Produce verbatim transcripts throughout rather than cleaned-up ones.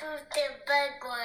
Who's the big one?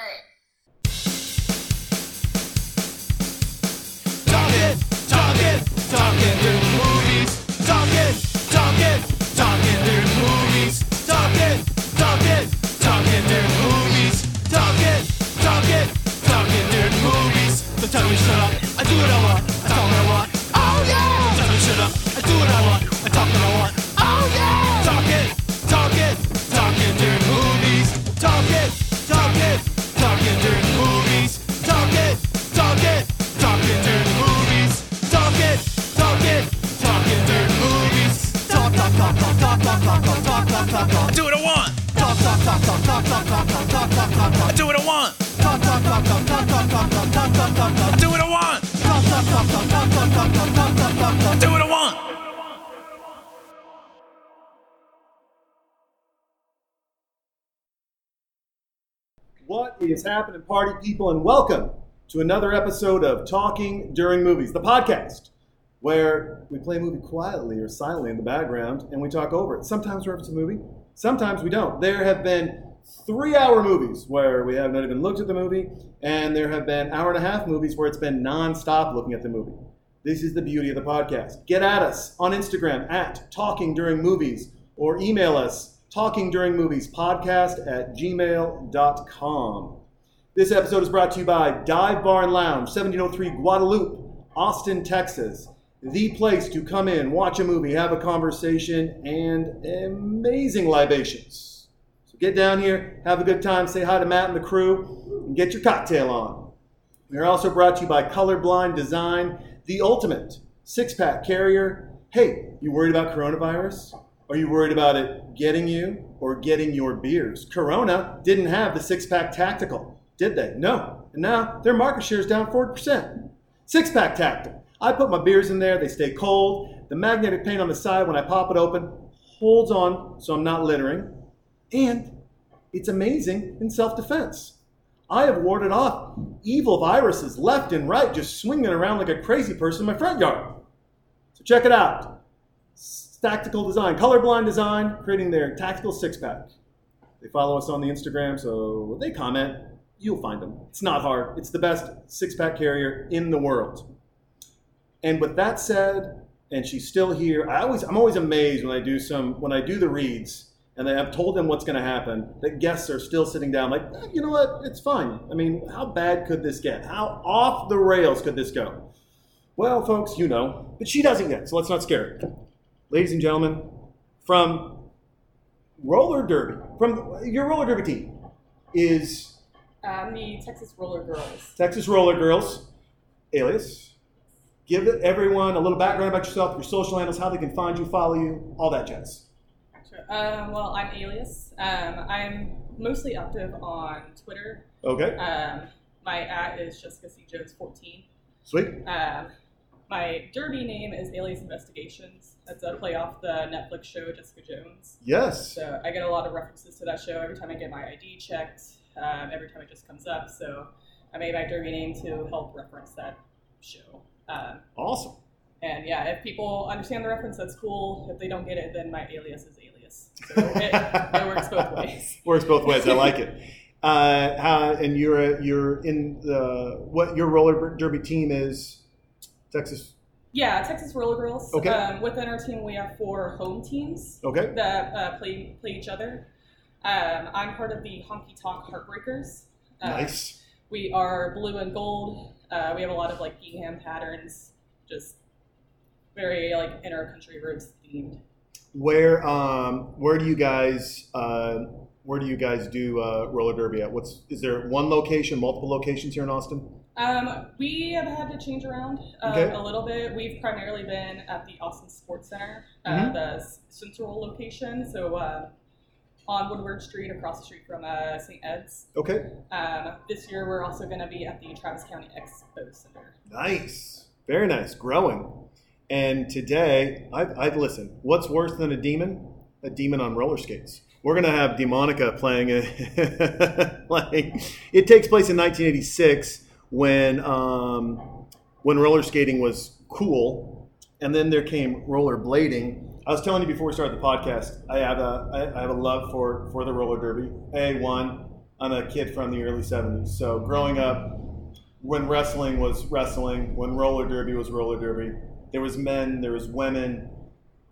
Talking, talking, talking through movies. Talking, talking, talking through movies. Talking, talking, talking through movies. Talking, talking, talking through movies. So tell me shut up, I do what I want, I talk what I want. Oh yeah! Tell me shut up, I do what I want, I talk what I want. Oh yeah! Talking, talking, talking through movies. Talking, talking, talking during movies. Talking, talking, talking during movies. Talking, talking, talking during movies. Talk, talk, talk, talk, talk, talk, talk, talk, talk, talk, talk, talk. I do what I want. Talk, talk, talk, talk, talk, talk, talk, talk, talk, talk, talk, talk. I do what I want. Talk, talk, talk, talk, talk, talk, talk, talk, talk, talk, talk, talk. I do what I want. Talk, talk, talk, talk, talk, talk, talk, talk, talk, talk, talk. Do what I want. What is happening, party people, and welcome to another episode of Talking During Movies, the podcast where we play a movie quietly or silently in the background and we talk over it. Sometimes we reference a movie, sometimes we don't. There have been three-hour movies where we have not even looked at the movie, and there have been hour-and-a-half movies where it's been non-stop looking at the movie. This is the beauty of the podcast. Get at us on Instagram at Talking During Movies or email us Talking During Movies podcast at gmail dot com. This episode is brought to you by Dive Bar and Lounge, seventeen oh three Guadalupe, Austin, Texas. The place to come in, watch a movie, have a conversation, and amazing libations. So get down here, have a good time, say hi to Matt and the crew, and get your cocktail on. We are also brought to you by Colorblind Design, the ultimate six-pack carrier. Hey, you worried about coronavirus? Are you worried about it getting you or getting your beers? Corona didn't have the six-pack tactical, did they? No. And now their market share is down forty percent. Six-pack tactical. I put my beers in there. They stay cold. The magnetic paint on the side, when I pop it open, holds on so I'm not littering. And it's amazing in self-defense. I have warded off evil viruses left and right, just swinging around like a crazy person in my front yard. So check it out. Tactical Design, Colorblind Design, creating their tactical six-pack. They follow us on the Instagram, so they comment. You'll find them. It's not hard. It's the best six-pack carrier in the world. And with that said, and she's still here, I always, I'm always amazed when I do some, when I do the reads, and I've told them what's going to happen, that guests are still sitting down like, eh, you know what, it's fine. I mean, how bad could this get? How off the rails could this go? Well, folks, you know, but she doesn't yet, so let's not scare her. Ladies and gentlemen, from roller derby, from your roller derby team is um, the Texas Roller Girls. Texas Roller Girls, alias. Give everyone a little background about yourself, your social handles, how they can find you, follow you, all that jazz. Sure. Um, well, I'm Alias. Um, I'm mostly active on Twitter. Okay. Um, my at is Jessica Jones fourteen. Sweet. Um, My derby name is Alias Investigations. That's a play off the Netflix show Jessica Jones. Yes. So I get a lot of references to that show every time I get my I D checked, um, every time it just comes up. So I made my derby name to help reference that show. Um, awesome. And yeah, if people understand the reference, that's cool. If they don't get it, then my alias is Alias. So it, it works both ways. Works both ways. I like it. Uh, how, and you're you're in the what your roller derby team is. Texas? Yeah, Texas Roller Girls. Okay. Um, within our team, we have four home teams okay. that uh, play play each other. Um, I'm part of the Honky Tonk Heartbreakers. Uh, nice. We are blue and gold. Uh, we have a lot of like gingham patterns, just very like inner country roots themed. Where um where do you guys uh where do you guys do uh, roller derby at? What's is there one location, multiple locations here in Austin? Um, we have had to change around uh, okay. a little bit. We've primarily been at the Austin Sports Center, uh, mm-hmm. the central location, so uh, on Woodward Street, across the street from uh, Saint Ed's. Okay. Um, this year, we're also going to be at the Travis County Expo Center. Nice. Very nice. Growing. And today, I've, I've listened. What's worse than a demon? A demon on roller skates. We're going to have Demonica playing. A playing. It takes place in nineteen eighty-six. When um, when roller skating was cool, and then there came rollerblading. I was telling you before we started the podcast, I have a I have a love for, for the roller derby. A one, I'm a kid from the early seventies. So growing up, when wrestling was wrestling, when roller derby was roller derby, there was men, there was women.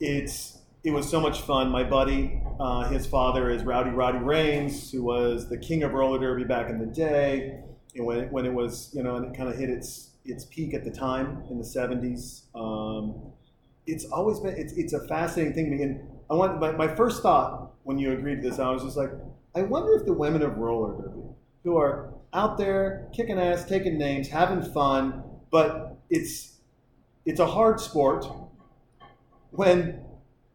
It's it was so much fun. My buddy, uh, his father is Rowdy Roddy Reigns, who was the king of roller derby back in the day. And when it, when it was, you know, and it kind of hit its its peak at the time in the seventies. Um, it's always been, it's it's a fascinating thing. And I want my, my first thought when you agreed to this, I was just like, I wonder if the women of roller derby, who are out there kicking ass, taking names, having fun, but it's it's a hard sport. When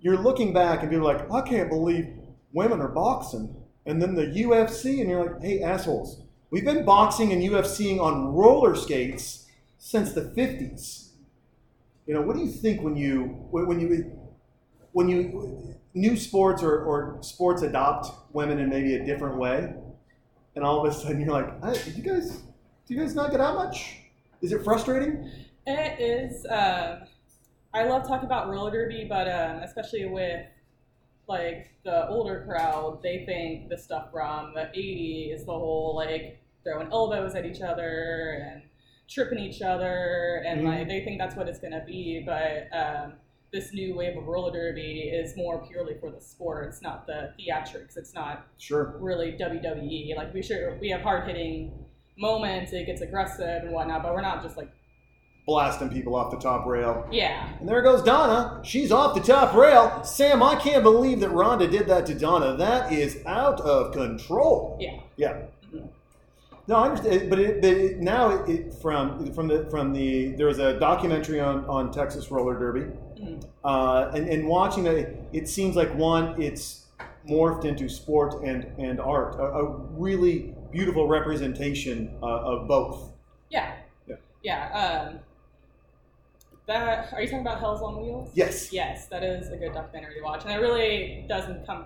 you're looking back and people are like, I can't believe women are boxing, and then the U F C, and you're like, hey, assholes, we've been boxing and UFCing on roller skates since the fifties. You know, what do you think when you when you when you new sports or, or sports adopt women in maybe a different way? And all of a sudden, you're like, hey, "Do you guys, do you guys not get out much? Is it frustrating?" It is. Uh, I love talking about roller derby, but um, especially with like the older crowd, they think the stuff from the eighties, the whole like throwing elbows at each other and tripping each other, and mm-hmm. like they think that's what it's gonna be. But um, this new wave of roller derby is more purely for the sport. It's not the theatrics. It's not sure. really W W E. Like we sure we have hard hitting moments. It gets aggressive and whatnot, but we're not just like blasting people off the top rail. Yeah. And there goes Donna. She's off the top rail. Sam, I can't believe that Rhonda did that to Donna. That is out of control. Yeah. Yeah. Mm-hmm. No, I understand, but, it, but it, now it, it, from from the from the there was a documentary on, on Texas Roller Derby, mm-hmm. uh, and and watching that, it seems like one, it's morphed into sport and and art, a, a really beautiful representation uh, of both. Yeah, yeah, yeah. Um, that are you talking about Hell's on Wheels? Yes, yes, that is a good documentary to watch, and it really does encom-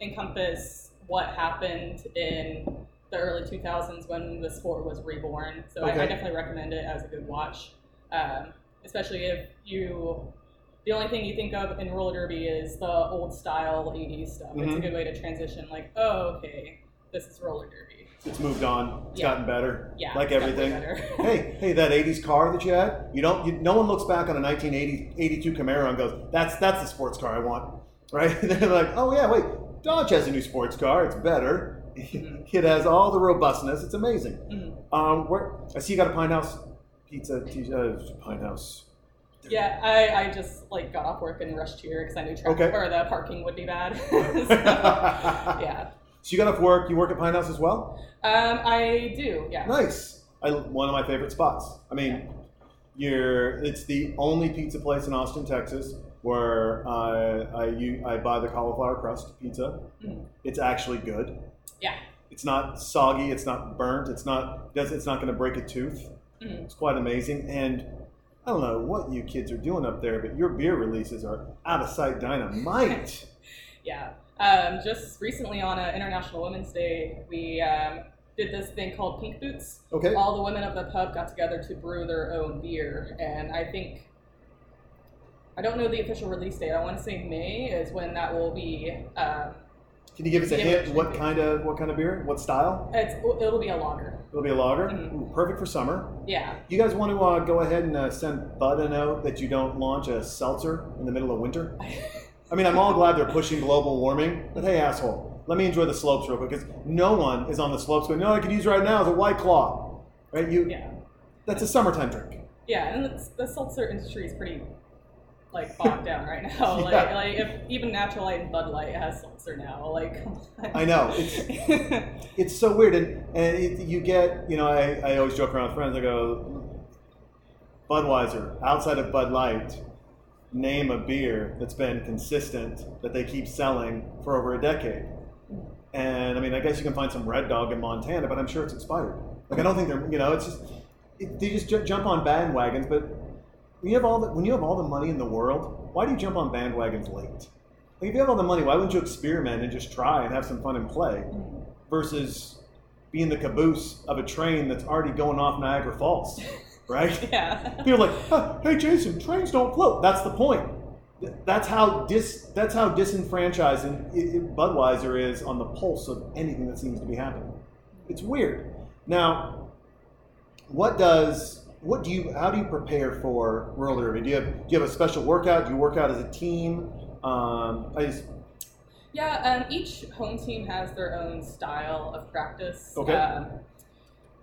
encompass what happened in the early two thousands when the sport was reborn. So okay. I, I definitely recommend it as a good watch. Um, especially if you, the only thing you think of in roller derby is the old style eighties stuff. Mm-hmm. It's a good way to transition like, oh, okay, this is roller derby. It's moved on. It's yeah. gotten better. Yeah. Like everything. Better. hey, hey, that eighties car that you had, you don't, you, no one looks back on a nineteen eighty, eighty-two Camaro and goes, that's, that's the sports car I want. Right? They're like, oh yeah, wait, Dodge has a new sports car. It's better. It has all the robustness. It's amazing. Mm-hmm. Um, where, I see you got a Pine House Pizza. T- uh, Pine House. There. Yeah, I, I just like got off work and rushed here because I knew traffic okay. or the parking would be bad. so, yeah. So you got off work. You work at Pine House as well? Um, I do. Yeah. Nice. I, one of my favorite spots. I mean, yeah. you're. It's the only pizza place in Austin, Texas, where I I, you, I buy the cauliflower crust pizza. Mm-hmm. It's actually good. Yeah, it's not soggy. It's not burnt. It's not. It's not going to break a tooth. Mm-hmm. It's quite amazing. And I don't know what you kids are doing up there, but your beer releases are out of sight dynamite. yeah. Um, just recently on a International Women's Day, we um, did this thing called Pink Boots. Okay. All the women of the pub got together to brew their own beer, and I think I don't know the official release date. I want to say May is when that will be. Um, Can you give us a hint? What kind of what kind of beer? What style? It's, it'll be a lager. It'll be a lager. Mm-hmm. Ooh, perfect for summer. Yeah. You guys want to uh, go ahead and uh, send Bud a note that you don't launch a seltzer in the middle of winter? I mean, I'm all glad they're pushing global warming, but hey, asshole, let me enjoy the slopes real quick because no one is on the slopes going, no, I could use right now is a White Claw, right? You. Yeah. That's a summertime drink. Yeah, and it's, the seltzer industry is pretty. Like bogged down right now. Yeah. Like, like if even Natural Light and Bud Light has seltzer now. Like, come on. I know it's it's so weird, and and it, you get you know I, I always joke around with friends. I go, Budweiser outside of Bud Light, name a beer that's been consistent that they keep selling for over a decade. And I mean, I guess you can find some Red Dog in Montana, but I'm sure it's expired. Like I don't think they're you know it's just it, they just j- jump on bandwagons, but. When you have all the when you have all the money in the world, why do you jump on bandwagons late? Like if you have all the money, why wouldn't you experiment and just try and have some fun and play, versus being the caboose of a train that's already going off Niagara Falls, right? yeah. People are like, oh, hey Jason, trains don't float. That's the point. That's how dis that's how disenfranchised Budweiser is on the pulse of anything that seems to be happening. It's weird. Now, what does what do you how do you prepare for Roller Derby? Do you have do you have a special workout? Do you work out as a team? Um, I just yeah. Um, each home team has their own style of practice. Okay. Um,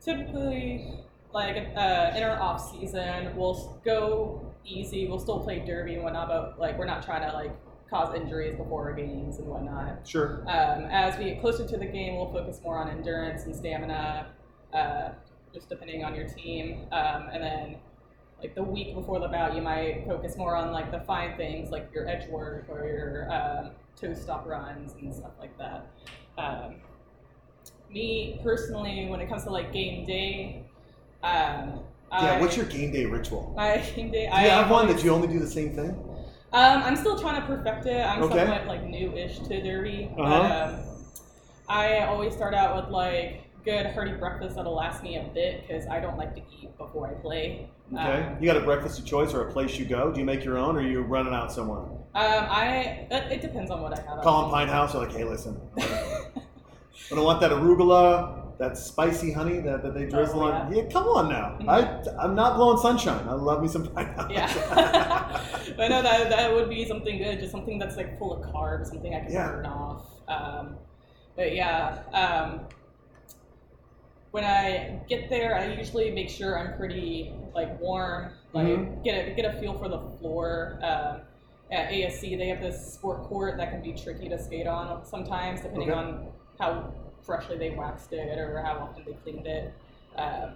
typically, like uh, in our off season, we'll go easy. We'll still play derby and whatnot, but like we're not trying to like cause injuries before our games and whatnot. Sure. Um, as we get closer to the game, we'll focus more on endurance and stamina, uh, just depending on your team. Um, and then, like the week before the bout, you might focus more on like the fine things, like your edge work or your um, toe stop runs and stuff like that. Um, me personally, when it comes to like game day, um, yeah. I, what's your game day ritual? My game day. Do I you have one that you only do the same thing? Um, I'm still trying to perfect it. I'm okay. somewhat like new-ish to derby. Uh-huh. Um, I always start out with like good hearty breakfast that'll last me a bit because I don't like to eat before I play. Okay. Um, you got a breakfast of choice or a place you go? Do you make your own or are you running out somewhere? Um, I it, it depends on what I have. Call them Pine House. You're like, hey, listen, but I want that arugula, that spicy honey that, that they drizzle oh, yeah. on. Yeah, come on now. Mm-hmm. I I'm not blowing sunshine. I love me some Pine House. Yeah. But no, that that would be something good, just something that's like full of carbs, something I can yeah. burn off. Um, but yeah, um, when I get there, I usually make sure I'm pretty like warm, like mm-hmm. get a get a feel for the floor. Um, at A S C, they have this sport court that can be tricky to skate on sometimes, depending okay. on how freshly they waxed it or how often they cleaned it. Um,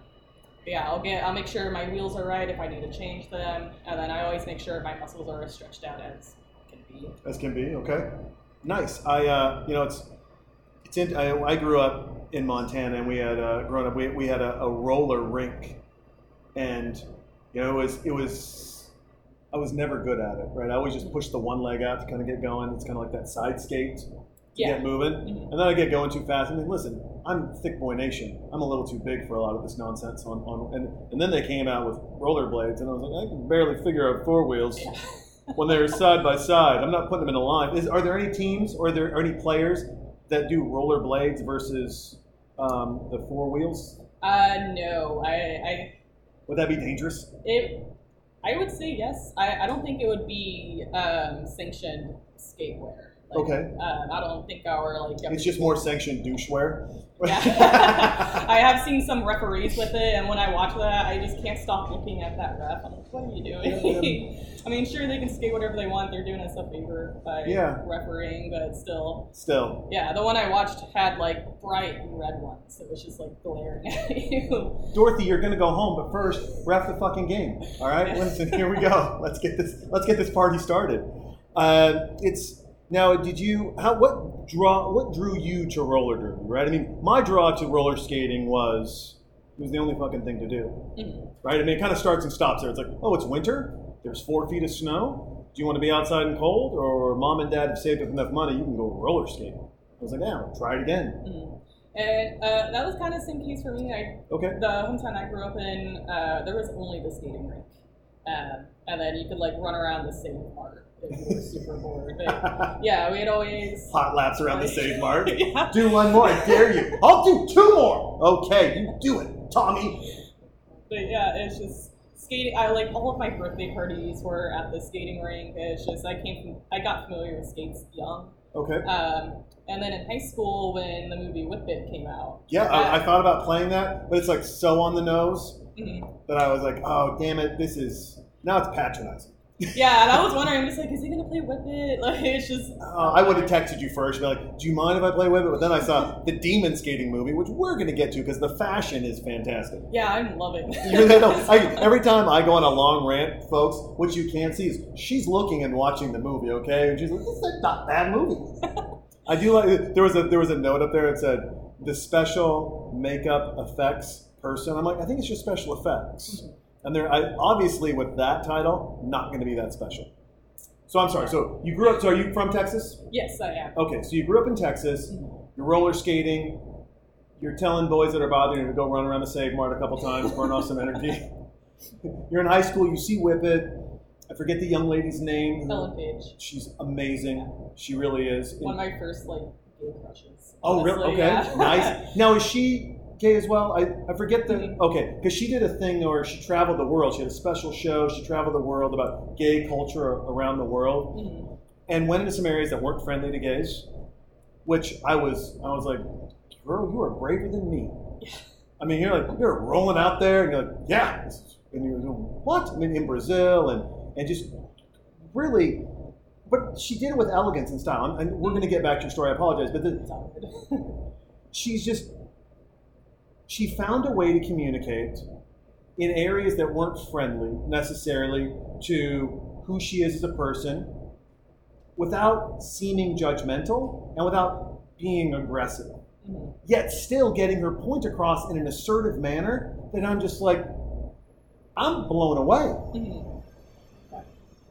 Yeah, I'll get. I'll make sure my wheels are right if I need to change them, and then I always make sure my muscles are as stretched out as can be. As can be, okay, nice. I, uh, you know, it's, it's. In, I, I grew up in Montana, and we had uh, growing up. We we had a, a roller rink, and you know, it was it was. I was never good at it, right? I always just push the one leg out to kind of get going. It's kind of like that side skate. To yeah. get moving, mm-hmm. and then I get going too fast. I mean, listen, I'm thick boy nation. I'm a little too big for a lot of this nonsense. On, on and, and then they came out with rollerblades, and I was like, I can barely figure out four wheels yeah. when they're side by side. I'm not putting them in a line. Is, are there any teams or are there are any players that do rollerblades versus um, the four wheels? Uh, no, I, I. Would that be dangerous? It. I would say yes. I, I don't think it would be um, sanctioned skatewear. Like, okay. Um, I don't think our like. It's just more sanctioned doucheware. Yeah. I have seen some referees with it, and when I watch that, I just can't stop looking at that ref. I'm like, what are you doing? I mean, sure they can skate whatever they want. They're doing us a favor by yeah. refereeing, but still. Still. Yeah, the one I watched had like bright red ones, so it was just like glaring at you. Dorothy, you're gonna go home, but first, ref the fucking game. All right, listen, here we go. Let's get this. Let's get this party started. Uh, it's. Now, did you? How what draw? What drew you to roller derby? Right? I mean, my draw to roller skating was it was the only fucking thing to do. Mm-hmm. Right? I mean, it kind of starts and stops there. It's like, oh, it's winter. There's four feet of snow. Do you want to be outside and cold, or mom and dad have saved up enough money? You can go roller skating. I was like, yeah, I'll try it again. Mm-hmm. And uh, that was kind of the same case for me. I, okay. The hometown I grew up in, uh, there was only the skating rink, um, and then you could like run around the same park. We were super bored. But yeah, we had always hot laps around the Save Mart. yeah. Do one more, I dare you. I'll do two more. Okay, you do it, Tommy. But yeah, it's just skating. I like all of my birthday parties were at the skating rink. It's just I came, I got familiar with skates young. Okay. Um, and then in high school when the movie Whip It came out. Yeah, I, I thought about playing that, but it's like so on the nose mm-hmm. that I was like, oh damn it, this is now it's patronizing. Yeah, and I was wondering, I'm just like, is he going to play Whip It? Like, it's just... Uh, I would have texted you first, be like, do you mind if I play Whip It? But then I saw the demon skating movie, which we're going to get to because the fashion is fantastic. Yeah, I'm loving it. You know, I, every time I go on a long rant, folks, what you can't see is she's looking and watching the movie, okay? And she's like, this is not a bad movie. I do like... There was a there was a note up there that said, the special makeup effects person. I'm like, I think it's just special effects. Mm-hmm. And they're I, obviously with that title, not going to be that special. So I'm sorry. So you grew up. So are you from Texas? Yes, I am. Okay, so you grew up in Texas. You're roller skating. You're telling boys that are bothering you to go run around the Save Mart a couple times, burn off some energy. You're in high school. You see Whip It. I forget the young lady's name. Ellen Page. She's amazing. Yeah. She really is. One of my first like gay crushes. Oh, really? Okay, yeah. Nice. Now is she? gay as well? I, I forget the, mm-hmm. okay, because she did a thing where she traveled the world. She had a special show. She traveled the world about gay culture around the world, mm-hmm. and went into some areas that weren't friendly to gays, which I was, I was like, girl, you are braver than me. I mean, you're like, you're rolling out there, and you're like, yeah. And you're doing what? I mean, in Brazil, and, and just really, but she did it with elegance and style. And we're going to get back to your story. I apologize. But the, she's just, she found a way to communicate in areas that weren't friendly necessarily to who she is as a person without seeming judgmental and without being aggressive. Mm-hmm. Yet still getting her point across in an assertive manner that I'm just like, I'm blown away. Mm-hmm.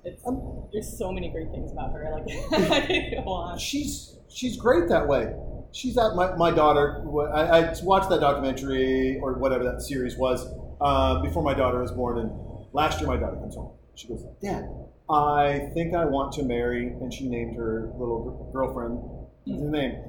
It's, um, there's so many great things about her. Like, I didn't go on. She's she's great that way. She's at my my daughter. I, I watched that documentary or whatever that series was uh, before my daughter was born. And last year, my daughter comes home. She goes, "Dad, I think I want to marry." And she named her little girlfriend mm-hmm. his name.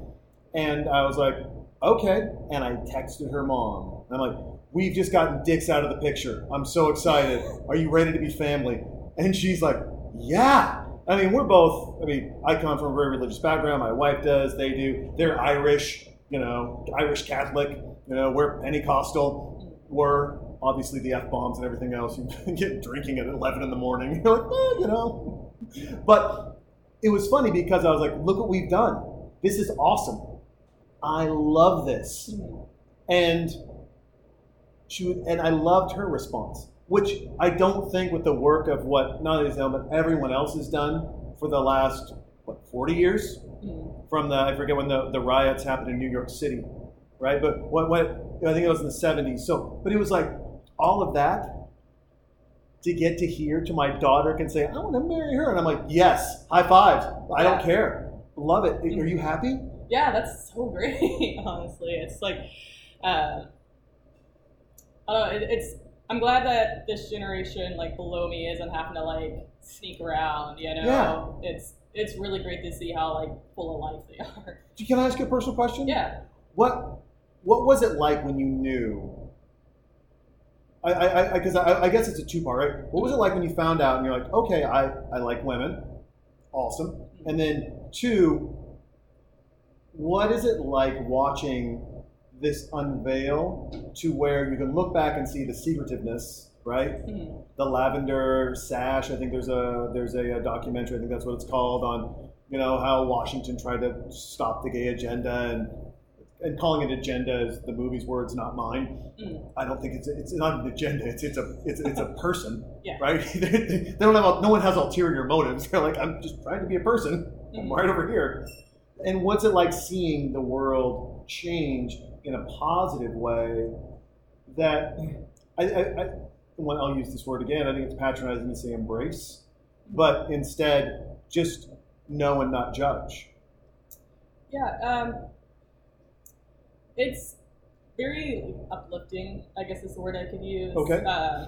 And I was like, "Okay." And I texted her mom. And I'm like, "We've just gotten dicks out of the picture. I'm so excited. Are you ready to be family?" And she's like, yeah. I mean, we're both, I mean, I come from a very religious background. My wife does. They do. They're Irish, you know, Irish Catholic. You know, we're Pentecostal. We're obviously the F-bombs and everything else. You get drinking at eleven in the morning. You're like, oh, you know. But it was funny because I was like, look what we've done. This is awesome. I love this. And she would, and I loved her response. Which I don't think with the work of what not only them, but everyone else has done for the last, what, forty years? Mm-hmm. From the, I forget when the, the riots happened in New York City, right? But what, what I think it was in the seventies. So, but it was like all of that to get to here to my daughter can say, I want to marry her. And I'm like, yes, high five. I don't care. Love it. Mm-hmm. Are you happy? Yeah, that's so great, honestly. It's like, uh, I don't know, it, it's, I'm glad that this generation, like below me, isn't having to like sneak around. You know, yeah. it's it's really great to see how like full of life they are. Can I ask you a personal question? Yeah. What what was it like when you knew? I I I because I, I guess it's a two part, right? What was it like when you found out and you're like, okay, I I like women, awesome. Mm-hmm. And then two, what is it like watching this unveil to where you can look back and see the secretiveness, right? Mm-hmm. The lavender sash. I think there's a there's a, a documentary. I think that's what it's called on, you know, how Washington tried to stop the gay agenda and and calling it agenda is the movie's words, not mine. Mm-hmm. I don't think it's it's not an agenda. It's it's a it's it's a person, yeah. Right? they don't have no one has ulterior motives. They're like, I'm just trying to be a person. Mm-hmm. I'm right over here. And what's it like seeing the world change in a positive way that I, I, I when I'll use this word again, I think it's patronizing to say embrace, but instead just know and not judge. Yeah, um, it's very uplifting, I guess is the word I could use. Okay. Uh,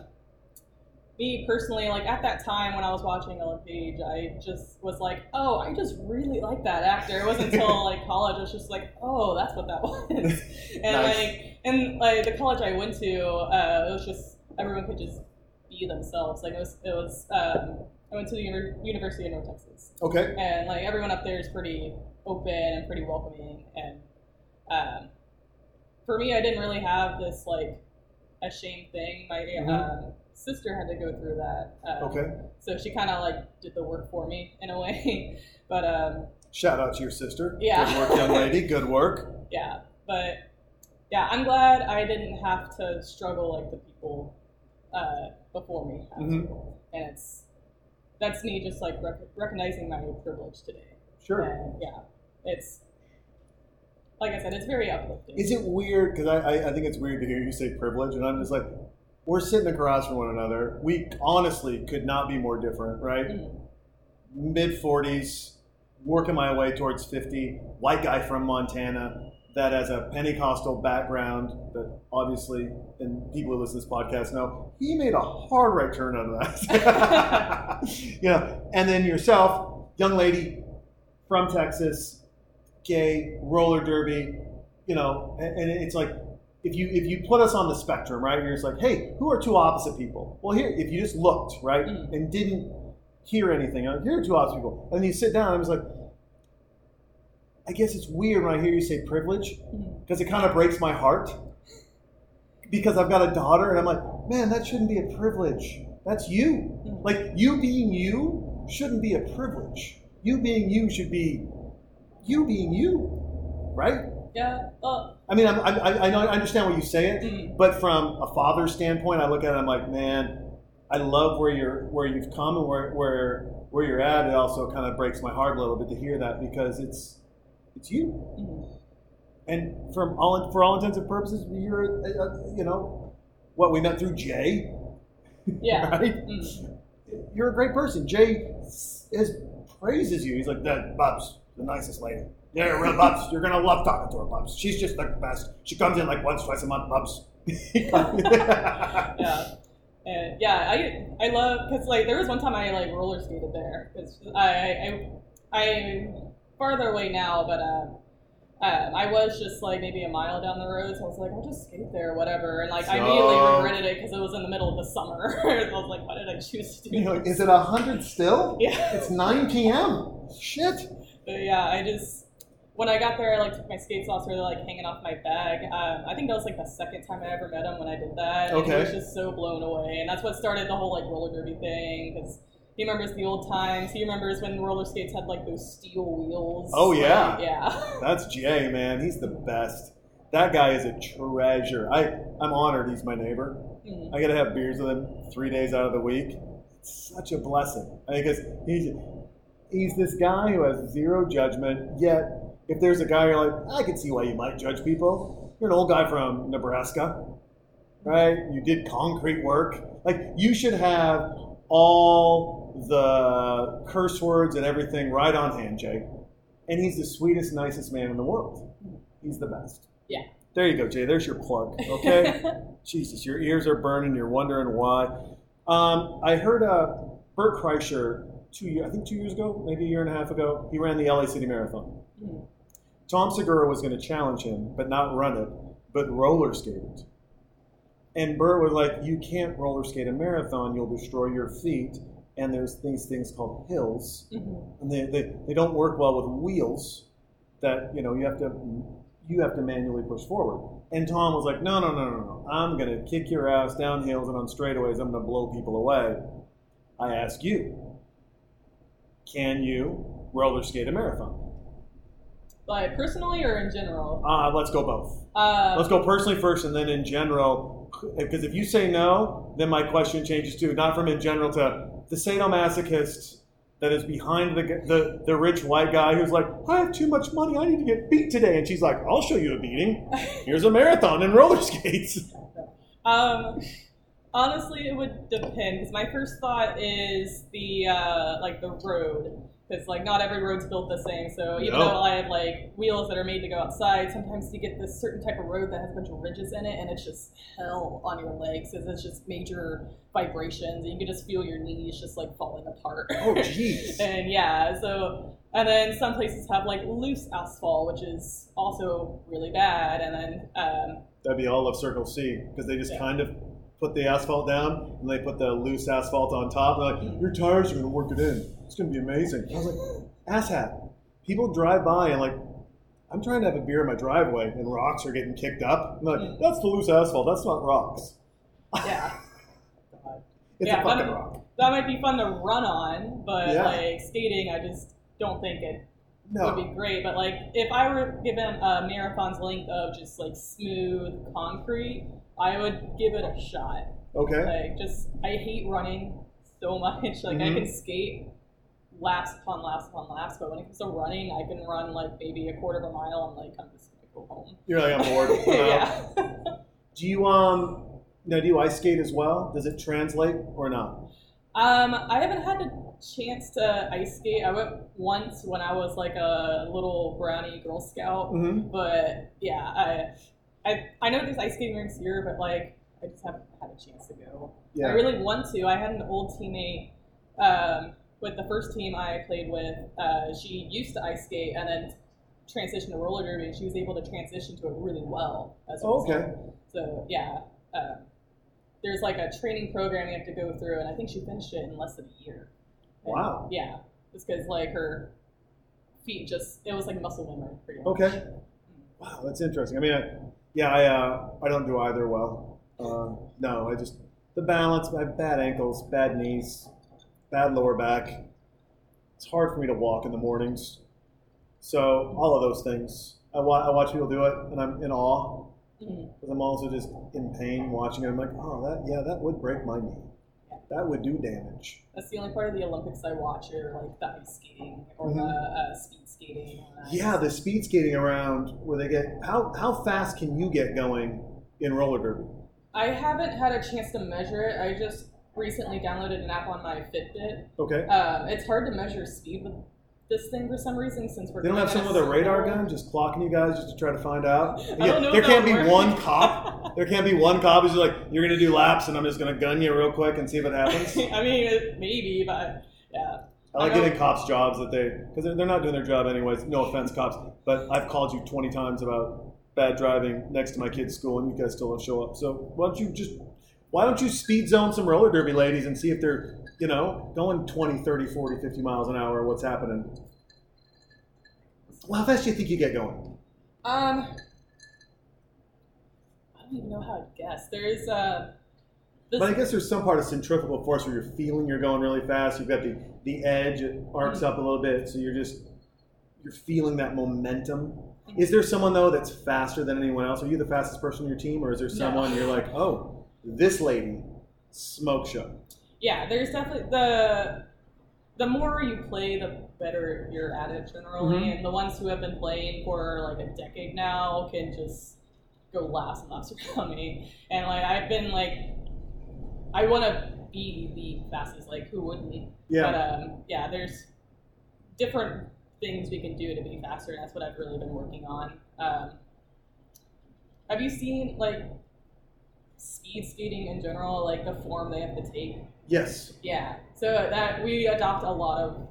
me personally, like at that time when I was watching Ellen Page, I just was like, oh, I just really like that actor. It wasn't until like college, I was just like, oh, that's what that was. And nice. like, and like the college I went to, uh, it was just everyone could just be themselves. Like it was, it was. Um, I went to the Uni- University of North Texas. Okay. And like everyone up there is pretty open and pretty welcoming. And um, for me, I didn't really have this like a shame thing. My mm-hmm. um, sister had to go through that. Um, okay. So she kind of like did the work for me in a way. But um, shout out to your sister. Yeah. Good work, young lady. Good work. Yeah. But yeah, I'm glad I didn't have to struggle like the people uh, before me. Mm-hmm. And it's that's me just like rec- recognizing my privilege today. Sure. And, yeah. It's like I said, it's very uplifting. Is it weird? Because I, I I think it's weird to hear you say privilege, and I'm just like. We're sitting across from one another. We honestly could not be more different, right? Mm-hmm. mid forties, working my way towards fifty, white guy from Montana that has a Pentecostal background that obviously, and people who listen to this podcast know, he made a hard right turn out of that. You know, and then yourself, young lady from Texas, gay, roller derby, you know, and, and it's like, if you if you put us on the spectrum, right? And you're just like, hey, who are two opposite people? Well, here, if you just looked, right, mm. and didn't hear anything, like, here are two opposite people. And then you sit down, and I'm just like, I guess it's weird when I hear you say privilege, because it kind of breaks my heart, because I've got a daughter, and I'm like, man, that shouldn't be a privilege. That's you. Like, you being you shouldn't be a privilege. You being you should be you being you, right? Yeah. Well, I mean, I'm, I, I, I understand why you say it, mm-hmm. but from a father's standpoint, I look at it, and I'm like, man, I love where you're, where you've come, and where where where you're at. It also kind of breaks my heart a little bit to hear that, because it's it's you, mm-hmm. and from all for all intents and purposes, you're uh, you know what we met through Jay. Yeah. Right? Mm-hmm. You're a great person. Jay has, praises you. He's like, that Bubs, the nicest lady. Yeah, real Bubs. You're gonna love talking to her, Bubs. She's just the best. She comes in like once, twice a month, Bubs. yeah. And yeah, I I love, because like there was one time I like roller skated there. It's just, I I I'm farther away now, but um uh, uh, I was just like maybe a mile down the road, so I was like, I'll just skate there or whatever. And like so... I immediately regretted it because it was in the middle of the summer. I was like, why did I choose to do you know, this? Is it a hundred still? Yeah. It's nine p.m. Shit. But yeah, I just. When I got there, I like took my skates off, so they were like hanging off my bag. Um, I think that was like the second time I ever met him when I did that. Okay. And he was just so blown away, and that's what started the whole like roller derby thing. Because he remembers the old times. He remembers when roller skates had like those steel wheels. Oh yeah. Like, yeah. That's Jay, man. He's the best. That guy is a treasure. I I'm honored he's my neighbor. Mm-hmm. I gotta have beers with him three days out of the week. It's such a blessing. I guess he's he's this guy who has zero judgment yet. If there's a guy you're like, I can see why you might judge people. You're an old guy from Nebraska, right? You did concrete work. Like, you should have all the curse words and everything right on hand, Jay. And he's the sweetest, nicest man in the world. He's the best. Yeah. There you go, Jay. There's your plug, okay? Jesus, your ears are burning. You're wondering why. Um, I heard uh, Burt Kreischer, two year, I think two years ago, maybe a year and a half ago, he ran the L A City Marathon. Mm-hmm. Tom Segura was going to challenge him, but not run it, but roller skate it. And Burt was like, you can't roller skate a marathon. You'll destroy your feet. And there's these things called hills. Mm-hmm. And they, they, they don't work well with wheels that, you know, you have to you have to manually push forward. And Tom was like, no, no, no, no, no. I'm going to kick your ass down hills and on straightaways. I'm going to blow people away. I ask you, can you roller skate a marathon? Like, personally or in general? Uh, let's go both. Uh, let's go personally first and then in general. Because if you say no, then my question changes too. Not from in general to the sadomasochist that is behind the the, the rich white guy who's like, I have too much money. I need to get beat today. And she's like, I'll show you a beating. Here's a marathon and roller skates. um, honestly, it would depend. Because my first thought is the uh, like the road. Because like not every road's built the same, so even no. though I have like wheels that are made to go outside, sometimes you get this certain type of road that has a bunch of ridges in it, and it's just hell on your legs because it's just major vibrations, and you can just feel your knees just like falling apart. Oh jeez. And yeah, so and then some places have like loose asphalt, which is also really bad. And then um, that'd be all of Circle C because they just yeah. kind of put the asphalt down and they put the loose asphalt on top. They're like, your tires are gonna work it in. It's going to be amazing. I was like, asshat. People drive by and like, I'm trying to have a beer in my driveway and rocks are getting kicked up. I'm like, that's the loose asphalt. That's not rocks. Yeah. It's yeah, a fucking that, rock. That might be fun to run on, but yeah. like skating, I just don't think it no. would be great. But like, if I were given a marathon's length of just like smooth concrete, I would give it a shot. Okay. Like just, I hate running so much. Like mm-hmm. I can skate laps upon laps upon laps, but when it comes to running, I can run like maybe a quarter of a mile and like I'm just gonna go home. You're like, I'm bored. yeah. Do you um now do you ice skate as well? Does it translate or not? Um, I haven't had a chance to ice skate. I went once when I was like a little brownie Girl Scout, mm-hmm. but yeah, I I I know there's ice skating rinks here, but like I just haven't had a chance to go. Yeah. I really want to. I had an old teammate. Um, With the first team I played with, uh, she used to ice skate, and then transition to roller derby, and she was able to transition to it really well as well. Oh, okay. So yeah, uh, there's like a training program you have to go through, and I think she finished it in less than a year. And, wow. Yeah, just because like her feet just, it was like muscle memory pretty much. Okay. Wow, that's interesting. I mean, I, yeah, I uh, I don't do either well. Uh, no, I just, the balance, my bad ankles, bad knees, bad lower back. It's hard for me to walk in the mornings. So all of those things, I, wa- I watch people do it, and I'm in awe, because mm-hmm. I'm also just in pain watching it. I'm like, oh, that yeah, that would break my knee. That would do damage. That's the only part of the Olympics I watch, or like the ice skating, or mm-hmm. the uh, speed skating. Yeah, the speed skating around where they get, how how fast can you get going in roller derby? I haven't had a chance to measure it. I just recently downloaded an app on my Fitbit. Okay. Um, it's hard to measure speed with this thing for some reason, since we're, they don't have some with a radar gun just clocking you guys just to try to find out. Yeah, I don't know there can't be works. one cop. There can't be one cop who's like, you're gonna do laps, and I'm just gonna gun you real quick and see if it happens. I mean, maybe, but yeah. I like I getting cops jobs that they, because they're, they're not doing their job anyways. No offense, cops, but I've called you twenty times about bad driving next to my kid's school, and you guys still don't show up. So why don't you just, why don't you speed zone some roller derby ladies and see if they're, you know, going twenty, thirty, forty, fifty miles an hour, what's happening? Well, how fast do you think you get going? Um, I don't even know how to guess. There's uh, this But I guess there's some part of centrifugal force where you're feeling you're going really fast. You've got the, the edge, it arcs mm-hmm. up a little bit, so you're just, you're feeling that momentum. Mm-hmm. Is there someone, though, that's faster than anyone else? Are you the fastest person on your team, or is there someone no. you're like, oh, this lady, smoke show? Yeah, there's definitely, the the more you play, the better you're at it generally, mm-hmm. and the ones who have been playing for like a decade now can just go laps and laps around me. And like I've been like, I want to be the fastest, like who wouldn't? Yeah. But um, yeah, there's different things we can do to be faster, and that's what I've really been working on. Um, have you seen like speed skating in general, like the form they have to take? Yes. Yeah. So that we adopt a lot of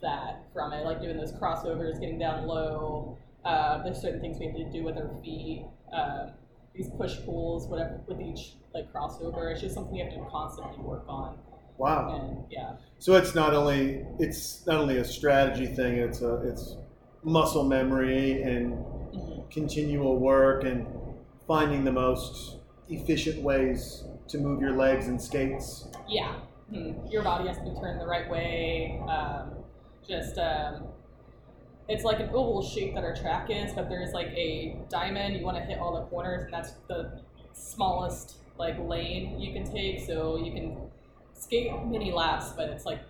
that from it, like doing those crossovers, getting down low. Uh, there's certain things we have to do with our feet. Uh, these push pulls, whatever, with each like crossover. It's just something you have to constantly work on. Wow. And yeah. So it's not only it's not only a strategy thing. It's a it's muscle memory and mm-hmm. continual work and finding the most efficient ways to move your legs and skates. Yeah, mm-hmm. Your body has to turn the right way. Um, just um, it's like an oval shape that our track is, but there's like a diamond. You want to hit all the corners, and that's the smallest like lane you can take. So you can skate mini laps, but it's like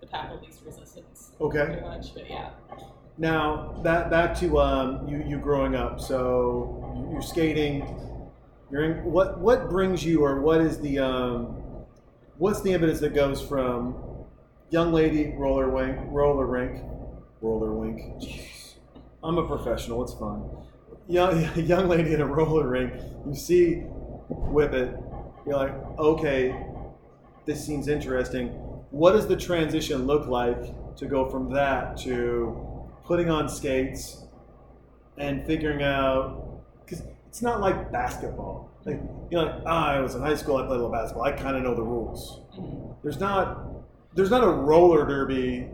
the path of least resistance. Okay. Pretty much, but yeah. Now that back to um, you you growing up. So you're skating. You're in, what what brings you, or what is the um, what's the impetus that goes from young lady roller wink roller rink roller wink? Jeez. I'm a professional. It's fun. Young young lady at a roller rink. You see Whip It. You're like, okay, this seems interesting. What does the transition look like to go from that to putting on skates and figuring out? It's not like basketball. Like, you know, like, ah, I was in high school, I played a little basketball, I kind of know the rules. Mm-hmm. There's not there's not a roller derby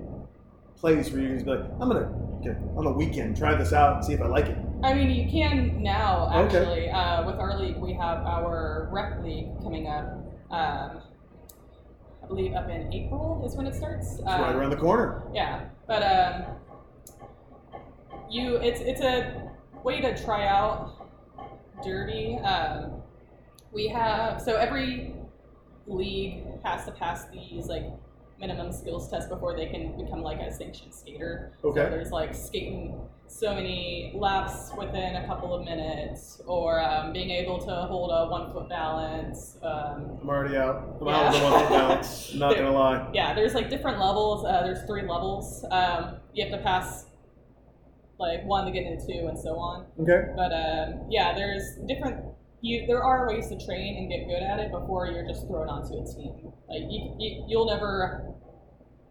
place where you can just be like, I'm going to, okay, on a weekend, try this out and see if I like it. I mean, you can now, actually. Okay. Uh, with our league, we have our rec league coming up. Um, I believe up in April is when it starts. It's um, right around the corner. Yeah. But um, you, it's it's a way to try out derby. Um, we have, so every league has to pass these like minimum skills tests before they can become like a sanctioned skater. Okay. So there's like skating so many laps within a couple of minutes, or um, being able to hold a one foot balance. Um, I'm already out. I'm yeah. out with a one foot balance. I'm not there, gonna lie. Yeah, there's like different levels. Uh, there's three levels. Um, you have to pass like one to get into two, and so on. Okay. But um, yeah, there's different. You there are ways to train and get good at it before you're just thrown onto a team. Like you, you you'll never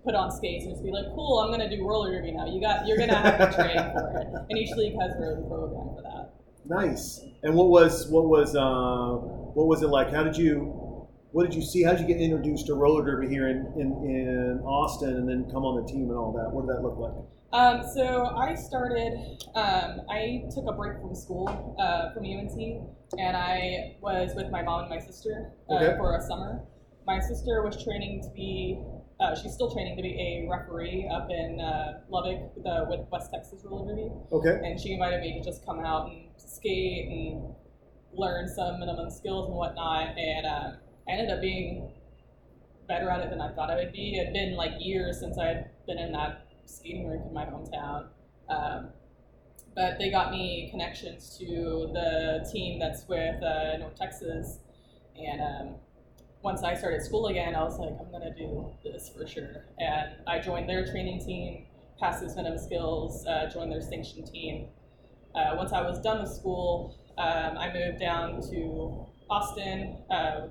put on skates and just be like, cool, I'm going to do roller derby now. You got, you're going to have to train for it. And each league has their own program for that. Nice. And what was what was uh, what was it like? How did you what did you see? How did you get introduced to roller derby here in, in, in Austin, and then come on the team and all that? What did that look like? Um, so I started, um, I took a break from school, uh, from U N T, and I was with my mom and my sister uh, okay. for a summer. My sister was training to be, uh, she's still training to be a referee up in uh, Lubbock the, with West Texas Roller Derby. Okay. And she invited me to just come out and skate and learn some minimum skills and whatnot, and uh, I ended up being better at it than I thought I would be. It had been like years since I had been in that skating rink in my hometown, um, but they got me connections to the team that's with uh, North Texas, and um, once I started school again, I was like, I'm gonna do this for sure, and I joined their training team, passed those minimum skills, uh, joined their sanction team. Uh, once I was done with school, um, I moved down to Austin. Uh,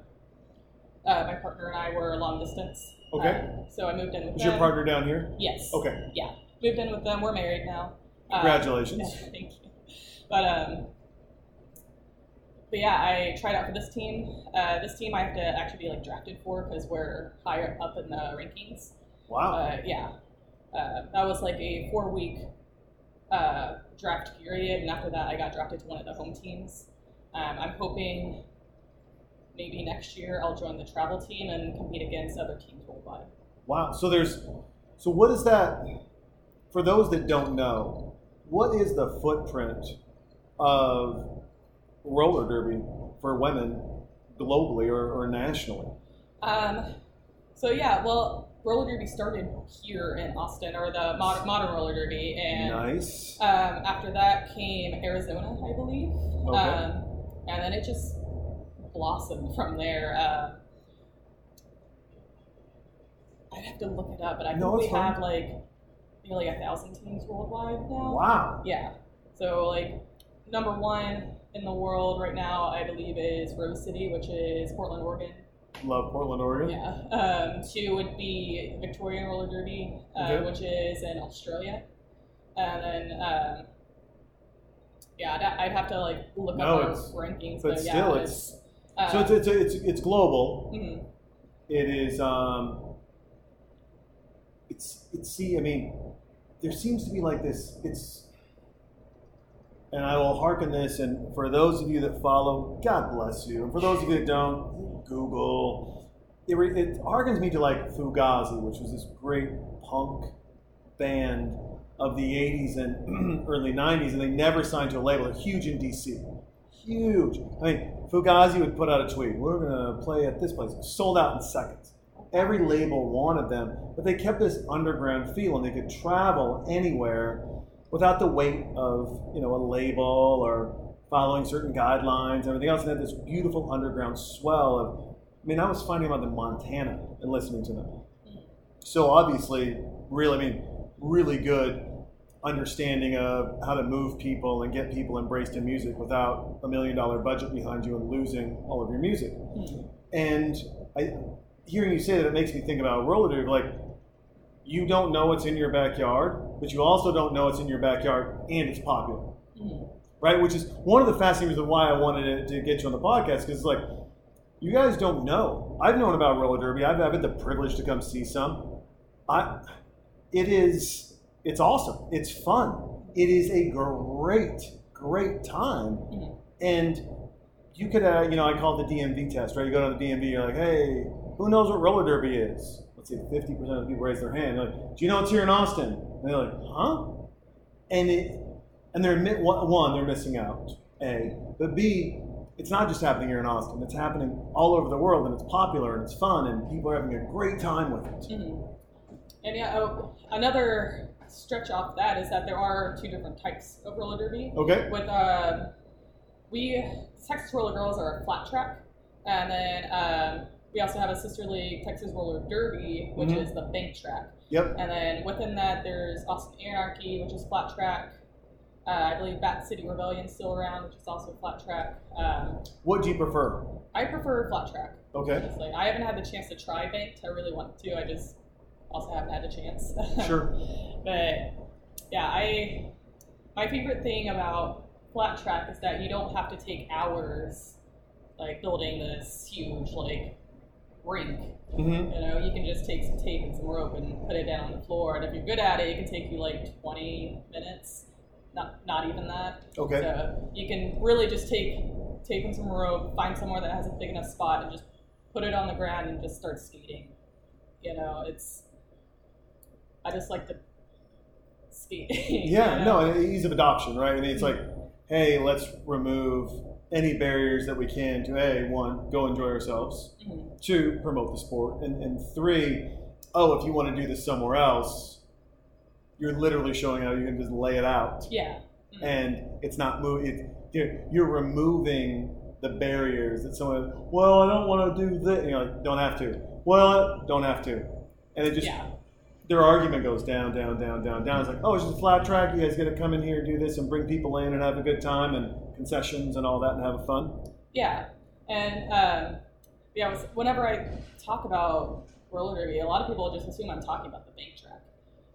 Uh, my partner and I were long distance. Okay. Um, so I moved in with Is them. Is your partner down here? Yes. Okay. Yeah. Moved in with them. We're married now. Congratulations. Um, thank you. But, um, but yeah, I tried out for this team. Uh, this team I have to actually be like drafted for because we're higher up in the rankings. Wow. Uh, yeah. Uh, that was like a four week uh, draft period. And after that, I got drafted to one of the home teams. Um, I'm hoping maybe next year I'll join the travel team and compete against other teams worldwide. Wow. So there's, so what is that, for those that don't know, what is the footprint of roller derby for women globally or, or nationally? Um. So yeah, well, roller derby started here in Austin, or the mod- modern roller derby. And, nice. Um, after that came Arizona, I believe. Okay. Um, and then it just blossomed from there. Uh, I'd have to look it up, but I no, think we have like nearly a thousand teams worldwide now. Wow. Yeah. So like number one in the world right now, I believe, is Rose City, which is Portland, Oregon. Love Portland, Oregon. Yeah. Um, two would be Victorian Roller Derby, uh, okay. which is in Australia, and then. Um, yeah, I'd have to like look no, up our rankings, but, but yeah, still, it's. Uh, so it's, it's it's it's global. Mm-hmm. It is. Um, it's it's see. I mean, there seems to be like this. It's, and I will hearken this. And for those of you that follow, God bless you. And for those of you that don't, Google. It it harkens me to like Fugazi, which was this great punk band of the eighties and early nineties, and they never signed to a label. They're huge in D C. Huge. I mean, Fugazi would put out a tweet, we're going to play at this place. Sold out in seconds. Every label wanted them, but they kept this underground feel, and they could travel anywhere without the weight of, you know, a label or following certain guidelines and everything else. They had this beautiful underground swell of, I mean, I was finding them out in Montana and listening to them. So obviously, really, I mean, really good understanding of how to move people and get people embraced in music without a million dollar budget behind you and losing all of your music. Mm-hmm. And I, hearing you say that, it makes me think about roller derby. Like, you don't know what's in your backyard, but you also don't know what's in your backyard and it's popular, mm-hmm. right? Which is one of the fascinating reasons why I wanted to, to get you on the podcast, because it's like, you guys don't know. I've known about roller derby. I've, I've had the privilege to come see some. I, it is... It's awesome. It's fun. It is a great, great time. Mm-hmm. And you could, uh, you know, I call it the D M V test, right? You go to the D M V, you're like, hey, who knows what roller derby is? Let's see, fifty percent of people raise their hand. They're like, do you know it's here in Austin? And they're like, huh? And it, and they're, one, they're missing out, A. But B, it's not just happening here in Austin. It's happening all over the world, and it's popular, and it's fun, and people are having a great time with it. Mm-hmm. And yeah, oh, another... stretch off that is that there are two different types of roller derby. Okay. With um, we Texas Roller Girls are a flat track, and then um, we also have a sister league, Texas Roller Derby, which mm-hmm. is the bank track. Yep. And then within that, there's Austin Anarchy, which is flat track. Uh, I believe Bat City Rebellion still around, which is also flat track. Um, what do you prefer? I prefer flat track. Okay. Honestly. I haven't had the chance to try banked. I really want to. I just also haven't had a chance. Sure. But yeah, I my favorite thing about flat track is that you don't have to take hours like building this huge like rink. Mm-hmm. You know, you can just take some tape and some rope and put it down on the floor, and if you're good at it, it can take you like twenty minutes. Not not even that. Okay. So you can really just take tape and some rope, find somewhere that has a big enough spot, and just put it on the ground and just start skating. You know, it's, I just like to skate. Yeah, you know? No, ease of adoption, right? I mean, it's like, hey, let's remove any barriers that we can to, A, one, go enjoy ourselves, mm-hmm. two, promote the sport, and, and three, oh, if you want to do this somewhere else, you're literally showing how you can just lay it out. Yeah. Mm-hmm. And it's not moving. You're, you're removing the barriers that someone, well, I don't want to do this. You know, like, don't have to. Well, don't have to. And it just, yeah. their argument goes down, down, down, down, down. It's like, oh, it's just a flat track. You guys got to come in here and do this and bring people in and have a good time and concessions and all that and have fun. Yeah. And, um, yeah, was, whenever I talk about roller derby, a lot of people just assume I'm talking about the bank track.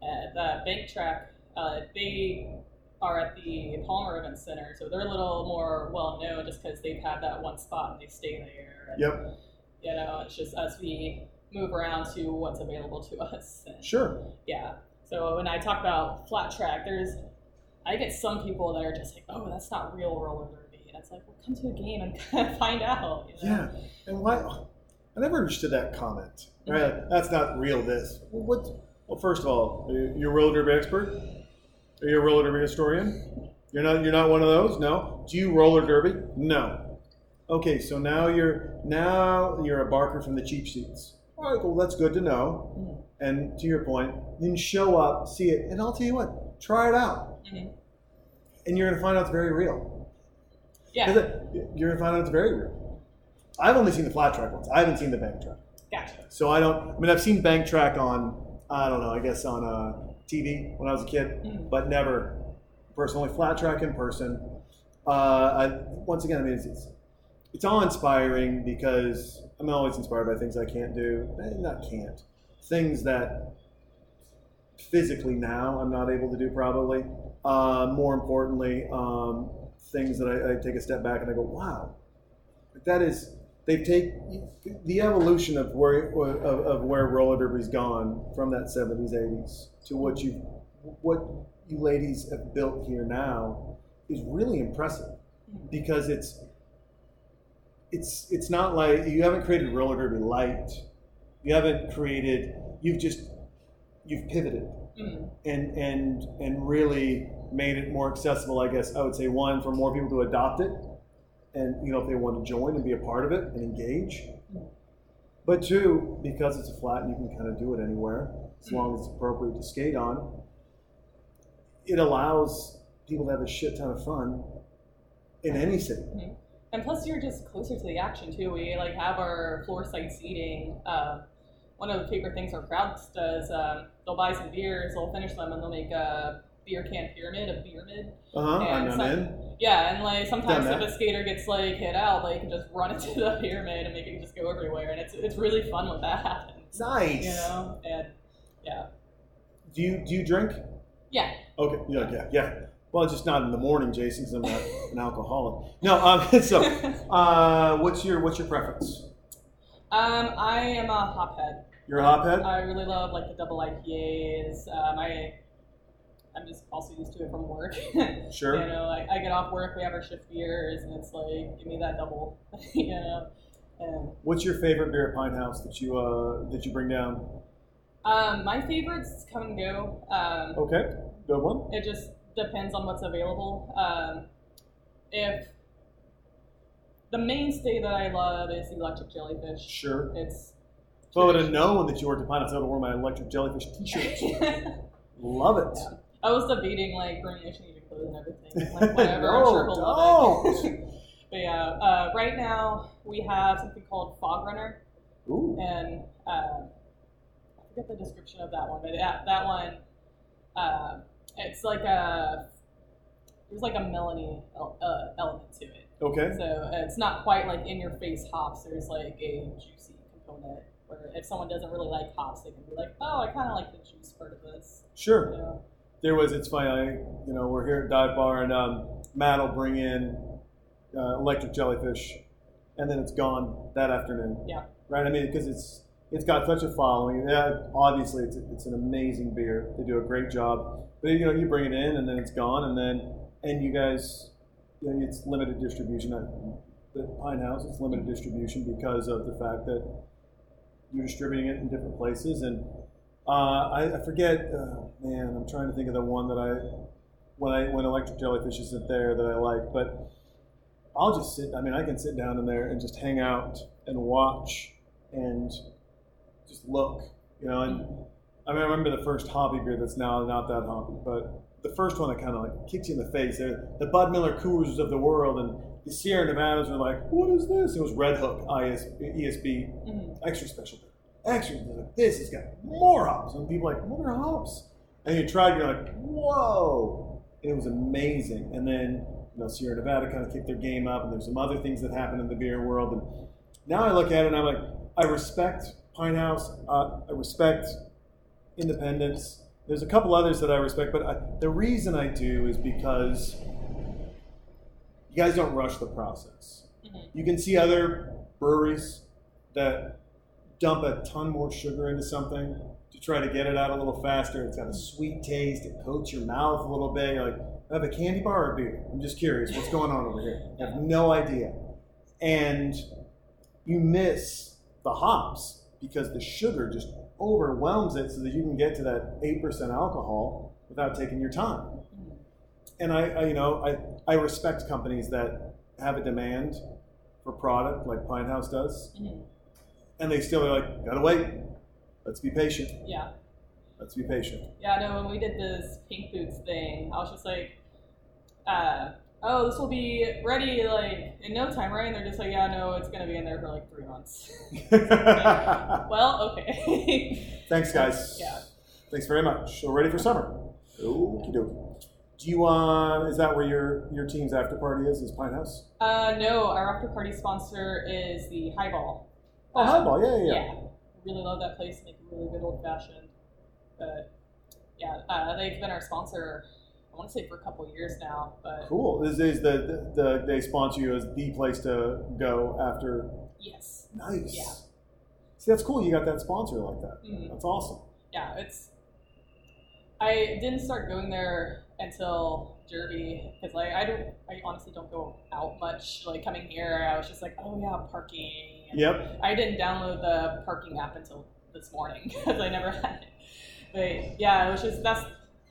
Uh, the bank track, uh, they are at the Palmer Event Center, so they're a little more well-known just because they've had that one spot and they stay there. And, yep. You know, it's just us, we move around to what's available to us. And, sure. Yeah. So when I talk about flat track, there's, I get some people that are just like, oh, that's not real roller derby. And it's like, well, come to a game and find out. You know? Yeah. And why, I never understood that comment. Right? Mm-hmm. That's not real this. Well, what's... Well, first of all, are you a roller derby expert? Are you a roller derby historian? You're not. You're not one of those. No. Do you roller derby? No. Okay. So now you're now you're a barker from the cheap seats. All right. Well, that's good to know. And to your point, then show up, see it, and I'll tell you what. Try it out, mm-hmm. and you're gonna find out it's very real. Yeah. It, you're gonna find out it's very real. I've only seen the flat track ones. I haven't seen the bank track. Gotcha. So I don't. I mean, I've seen bank track on. I don't know, I guess on uh, T V when I was a kid, mm. but never personally flat track in person. Uh, I, once again, I mean, it's, it's, it's awe-inspiring because I'm always inspired by things I can't do, and not can't, things that physically now I'm not able to do probably. Uh, more importantly, um, things that I, I take a step back and I go, wow, that is, They take the evolution of where of, of where roller derby's gone from that seventies, eighties to what you what you ladies have built here now is really impressive because it's it's it's not like you haven't created roller derby light, you haven't created you've just you've pivoted mm-hmm. and and and really made it more accessible. I guess I would say one for more people to adopt it. And, you know, if they want to join and be a part of it and engage. But two, because it's a flat and you can kind of do it anywhere, as long as it's appropriate to skate on, it allows people to have a shit ton of fun in any city. And plus you're just closer to the action too. We like have our floor side seating. Um, one of the favorite things our crowd does, um, they'll buy some beers, they'll finish them, and they'll make a beer can pyramid, a pyramid. Uh-huh, and I'm in. Yeah, and like sometimes if a skater gets like hit out, like you can just run it to the pyramid and make it just go everywhere, and it's it's really fun when that happens. Nice. You know, and yeah. Do you do you drink? Yeah. Okay. Yeah. Yeah. Yeah. Well, just not in the morning, Jason, because I'm not an alcoholic. No. Um. So, uh, what's your what's your preference? Um, I am a hophead. You're a hophead? I really love like the double I P As. Um, I. I'm just also used to it from work. Sure. You know, I, I get off work, we have our shift beers, and it's like, give me that double. You know. And what's your favorite beer at Pine House that you uh that you bring down? Um, my favorite's Come and Go. Um, okay, good one. It just depends on what's available. Um, if the mainstay that I love is the Electric Jellyfish. Sure. It's. If I would have known that you were at Pine House, I would have worn my Electric Jellyfish T-shirt. Love it. Yeah. I was debating like bringing your clothes and everything, like whatever. No, I'm sure he'll love it. But yeah, uh, right now we have something called Fog Runner, Ooh. and um, I forget the description of that one, but yeah, that one, uh, it's like a there's like a melody uh, element to it. Okay. So uh, it's not quite like in your face hops. There's like a juicy component where if someone doesn't really like hops, they can be like, oh, I kind of like the juice part of this. Sure. You know? There was, it's funny, I, you know, we're here at Dive Bar, and um, Matt will bring in uh, Electric Jellyfish, and then it's gone that afternoon. Yeah. Right? I mean, because it's it's got such a following. Yeah, obviously, it's it's an amazing beer. They do a great job. But, you know, you bring it in, and then it's gone, and then, and you guys, you know, it's limited distribution. At the Pine House, it's limited distribution because of the fact that you're distributing it in different places, and Uh, I, I forget, uh, man, I'm trying to think of the one that I, when I when Electric Jellyfish isn't there that I like, but I'll just sit, I mean, I can sit down in there and just hang out and watch and just look, you know, and I mean, I remember the first hobby beer that's now not that hobby, but the first one that kind of like kicks you in the face, they're the Bud Miller Coors of the world, and the Sierra Nevadas are like, what is this? It was Red Hook, I S, E S B, mm-hmm. extra special beer. Actually, like, this has got more hops. And people are like, what are hops? And you tried, you're like, whoa. It was amazing. And then, you know, Sierra Nevada kind of kicked their game up, and there's some other things that happened in the beer world. And now I look at it, and I'm like, I respect Pine House. Uh, I respect Independence. There's a couple others that I respect, but I, the reason I do is because you guys don't rush the process. You can see other breweries that dump a ton more sugar into something to try to get it out a little faster. It's got a sweet taste. It coats your mouth a little bit. You're like, I have a candy bar or beer? I'm just curious. What's going on over here? I have no idea. And you miss the hops because the sugar just overwhelms it so that you can get to that eight percent alcohol without taking your time. And I, I you know, I, I respect companies that have a demand for product like Pine House does. Mm-hmm. And they still are like, gotta wait. Let's be patient. Yeah. Let's be patient. Yeah, no, when we did this Pink Boots thing, I was just like, uh, oh, this will be ready like in no time, right? And they're just like, yeah, no, it's gonna be in there for like three months. Well, okay. Thanks, guys. Yeah. Thanks very much. So ready for summer. Okie dokie. Do you um uh, is that where your your team's after party is, is Pine House? Uh no, our after party sponsor is the Highball. Oh, Highball, yeah, yeah, yeah. Yeah, really love that place. Make a really good old-fashioned. But, yeah, uh, they've been our sponsor, I want to say, for a couple of years now. But cool. Is, is the, the, the they sponsor you as the place to go after? Yes. Nice. Yeah. See, that's cool. You got that sponsor like that. Mm-hmm. That's awesome. Yeah, it's... I didn't start going there until Derby, because like, I don't, I honestly don't go out much. Like, coming here, I was just like, oh, yeah, parking. And yep. I didn't download the parking app until this morning because I never had it. But yeah, it was just that's.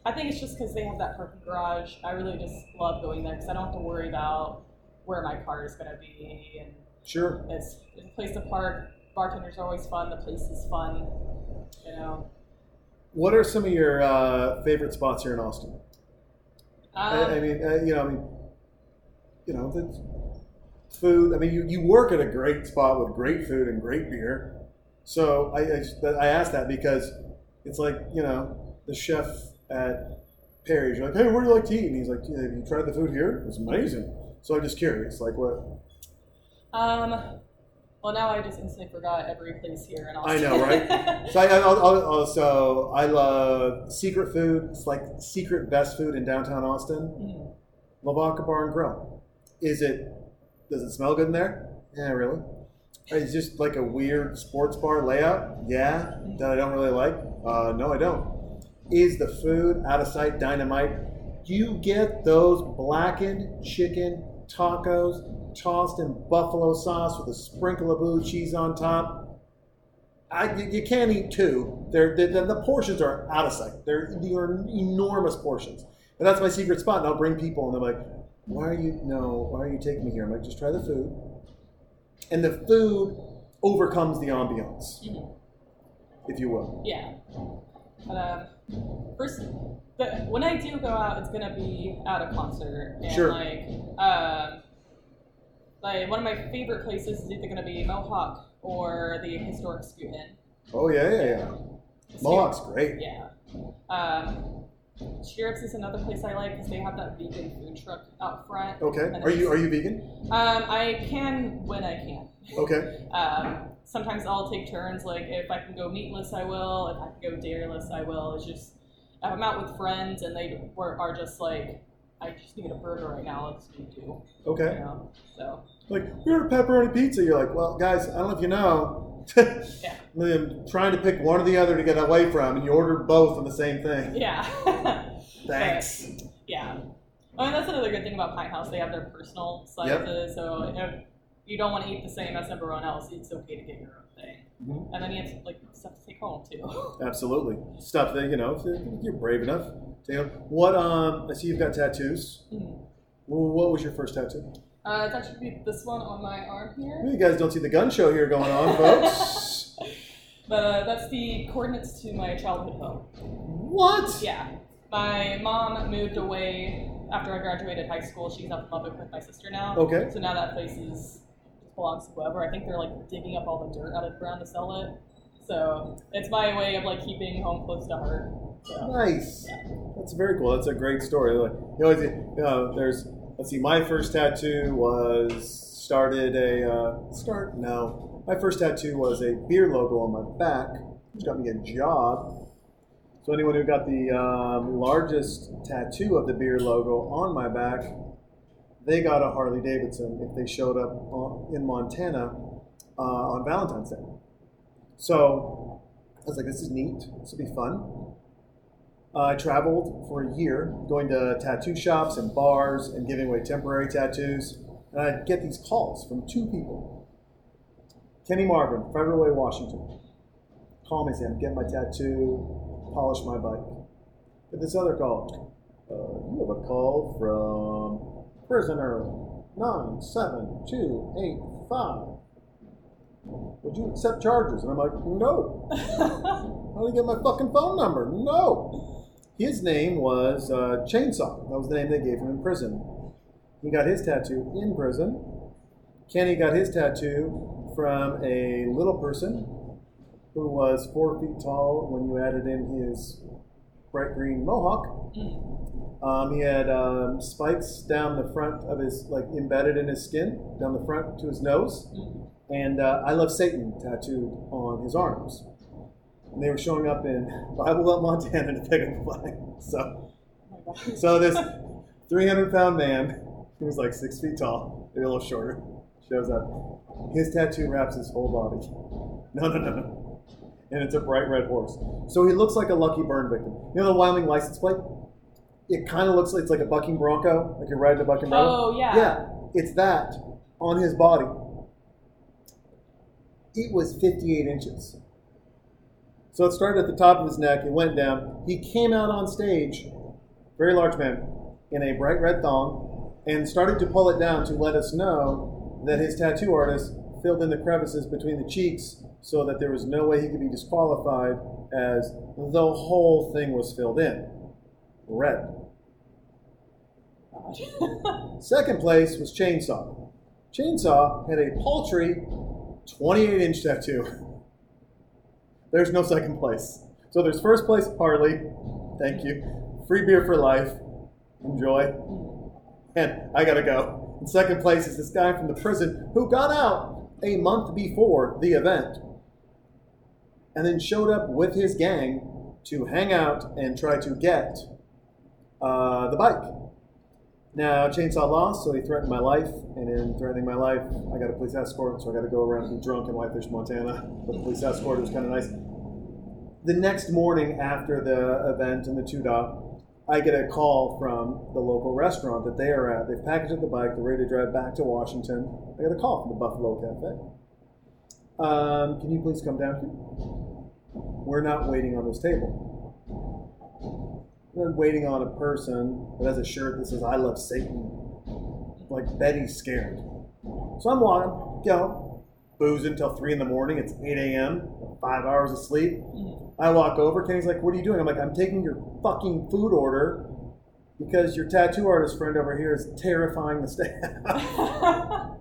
I think it's just because they have that parking garage. I really just love going there because I don't have to worry about where my car is going to be. And sure. It's, it's a place to park. Bartenders are always fun. The place is fun. You know. What are some of your uh, favorite spots here in Austin? Um, I, I mean, uh, you know, I mean, you know. The, Food. I mean, you, you work at a great spot with great food and great beer. So I I, just, I asked that because it's like, you know, the chef at Perry's, you're like, hey, where do you like to eat? And he's like, yeah, have you tried the food here? It's amazing. So I'm just curious, like what? Um. Well, now I just instantly forgot every place here in Austin. I know, right? so I I'll, I'll, also I love Secret Food. It's like secret best food in downtown Austin. Mm-hmm. La Vaca Bar and Grill. Is it? Does it smell good in there? Yeah, really. It's just like a weird sports bar layout. Yeah, that I don't really like. Uh, no, I don't. Is the food out of sight dynamite? You get those blackened chicken tacos tossed in buffalo sauce with a sprinkle of blue cheese on top. I, you can't eat two. They're, they're, the portions are out of sight. They're, they are enormous portions. And that's my secret spot. And I'll bring people and they're like, Why are you, no, why are you taking me here? I'm like, just try the food. And the food overcomes the ambiance, mm-hmm. if you will. Yeah. But, um, first, but when I do go out, it's going to be at a concert. And sure. Like, um, like, one of my favorite places is either going to be Mohawk or the historic Scoot Inn. Oh, yeah, yeah, yeah. Scoot. Mohawk's great. Yeah. Um, Sheriff's is another place I like because they have that vegan food truck out front. Okay. Are you are you vegan? Um, I can when I can. Okay. um, sometimes I'll take turns. Like if I can go meatless, I will. If I can go dairyless, I will. It's just if I'm out with friends and they were, are just like, I just need a burger right now. Let's do. Okay. You know? So. Like, you're a pepperoni pizza. You're like, well, guys, I don't know if you know. Yeah. I'm trying to pick one or the other to get away from, and you order both on the same thing. Yeah. Thanks. But, yeah. I mean, that's another good thing about Pine House. They have their personal slices. Yep. So if you don't want to eat the same as everyone else, it's okay to get your own thing. Mm-hmm. And then you have like stuff to take home, too. Absolutely. Stuff that, you know, if you're brave enough. Damn. What, um, I see you've got tattoos. Mm-hmm. What was your first tattoo? Uh, it's actually this one on my arm here. Well, you guys don't see the gun show here going on, folks. But uh, that's the coordinates to my childhood home. What? Yeah. My mom moved away after I graduated high school. She's up in Lubbock with my sister now. Okay. So now that place is belongs to whoever. I think they're like digging up all the dirt out of the ground to sell it. So it's my way of like keeping home close to heart. So, nice. Yeah. That's very cool. That's a great story. Like, you know, you know, there's, let's see, my first tattoo was started a, uh, start, no, my first tattoo was a beer logo on my back, which got me a job. So anyone who got the um, largest tattoo of the beer logo on my back, they got a Harley Davidson if they showed up on, in Montana uh, on Valentine's Day. So I was like, this is neat, this will be fun. I uh, traveled for a year, going to tattoo shops and bars and giving away temporary tattoos. And I'd get these calls from two people. Kenny Marvin, Federal Way, Washington. Call me, say, I'm getting my tattoo, polish my bike. But this other call, uh, you have a call from prisoner nine seven two eight five. Would you accept charges? And I'm like, no. How do you get my fucking phone number? No. His name was uh, Chainsaw. That was the name they gave him in prison. He got his tattoo in prison. Kenny got his tattoo from a little person who was four feet tall when you added in his bright green Mohawk. Um, he had um, spikes down the front of his, like embedded in his skin, down the front to his nose. And uh, I Love Satan tattooed on his arms. And they were showing up in Bible Belt, Montana to pick up the flag. So, oh so this three hundred pound man, he was like six feet tall, maybe a little shorter, shows up. His tattoo wraps his whole body. No, no, no, no. And it's a bright red horse. So he looks like a lucky burn victim. You know the Wyoming license plate? It kind of looks like it's like a bucking bronco, like you're riding a bucking bronco. Oh, yeah. Yeah, it's that on his body. It was fifty-eight inches. So it started at the top of his neck, it went down. He came out on stage, very large man, in a bright red thong, and started to pull it down to let us know that his tattoo artist filled in the crevices between the cheeks so that there was no way he could be disqualified as the whole thing was filled in. Red. Second place was Chainsaw. Chainsaw had a paltry twenty-eight inch tattoo. There's no second place. So there's first place, Harley. Thank you. Free beer for life. Enjoy. And I gotta go. And second place is this guy from the prison who got out a month before the event and then showed up with his gang to hang out and try to get uh, the bike. Now, Chainsaw lost, so he threatened my life, and in threatening my life, I got a police escort, so I got to go around and be drunk in Whitefish, Montana with a police escort. It was kind of nice. The next morning after the event and the two-dot, I get a call from the local restaurant that they are at. They've packaged up the bike. They're ready to drive back to Washington. I got a call from the Buffalo Cafe. Um, can you please come down here? We're not waiting on this table. We're waiting on a person that has a shirt that says, I Love Satan. Like, Betty's scared. So I'm walking, you know, boozing until three in the morning. It's eight a.m., five hours of sleep. I walk over. Kenny's like, what are you doing? I'm like, I'm taking your fucking food order because your tattoo artist friend over here is terrifying the staff.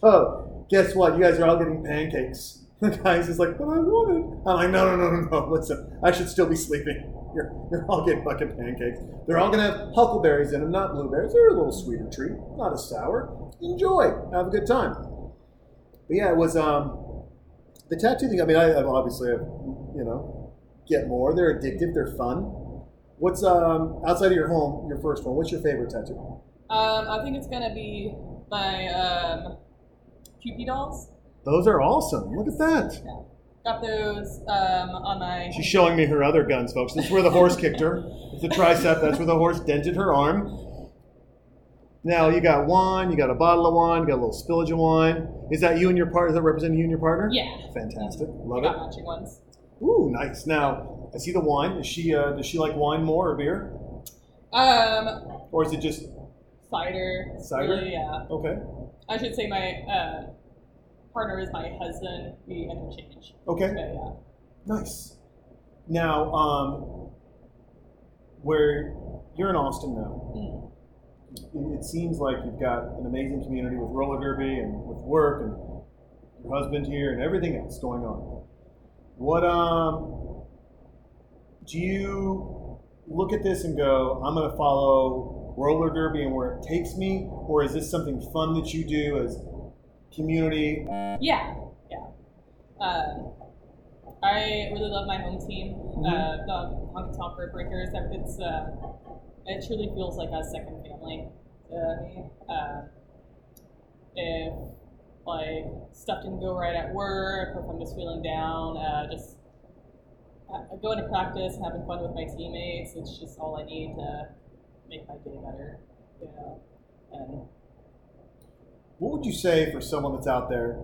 So, guess what? You guys are all getting pancakes. The guy's just like, but I wanted. I'm like, no, no, no, no, no. Listen, I should still be sleeping. You're, you're all getting fucking pancakes. They're all going to have huckleberries in them, not blueberries. They're a little sweeter treat, not a sour. Enjoy. Have a good time. But yeah, it was um, The tattoo thing, I mean, I, I've obviously, you know, get more. They're addictive. They're fun. What's, um, outside of your home, your first one, what's your favorite tattoo? Um, I think it's going to be my um, Cupid dolls. Those are awesome. Look at that. Yeah. Got those um, on my... She's showing me her other guns, folks. This is where the horse kicked her. It's the tricep. That's where the horse dented her arm. Now, you got wine, you got a bottle of wine, you got a little spillage of wine. Is that you and your partner? Is that representing you and your partner? Yeah. Fantastic. Love it. I got matching ones. Ooh, nice. Now, I see the wine. Is she, uh, does she like wine more or beer? Um. Or is it just... Cider. Cider? Really, yeah. Okay. I should say my... Uh, partner is my husband. We interchange. Okay. So, yeah. Nice. Now, um, where you're in Austin now, mm. it seems like you've got an amazing community with roller derby and with work and your husband here and everything else going on. What um, do you look at this and go, I'm going to follow roller derby and where it takes me, or is this something fun that you do as community? Yeah, yeah. Um, I really love my home team, mm-hmm. uh, the Honky Tonk Heartbreakers. It's uh, it truly feels like a second family to me. Uh, if like stuff didn't go right at work, or if I'm just feeling down, uh, just going to practice, having fun with my teammates. It's just all I need to make my day better, you know. And what would you say for someone that's out there,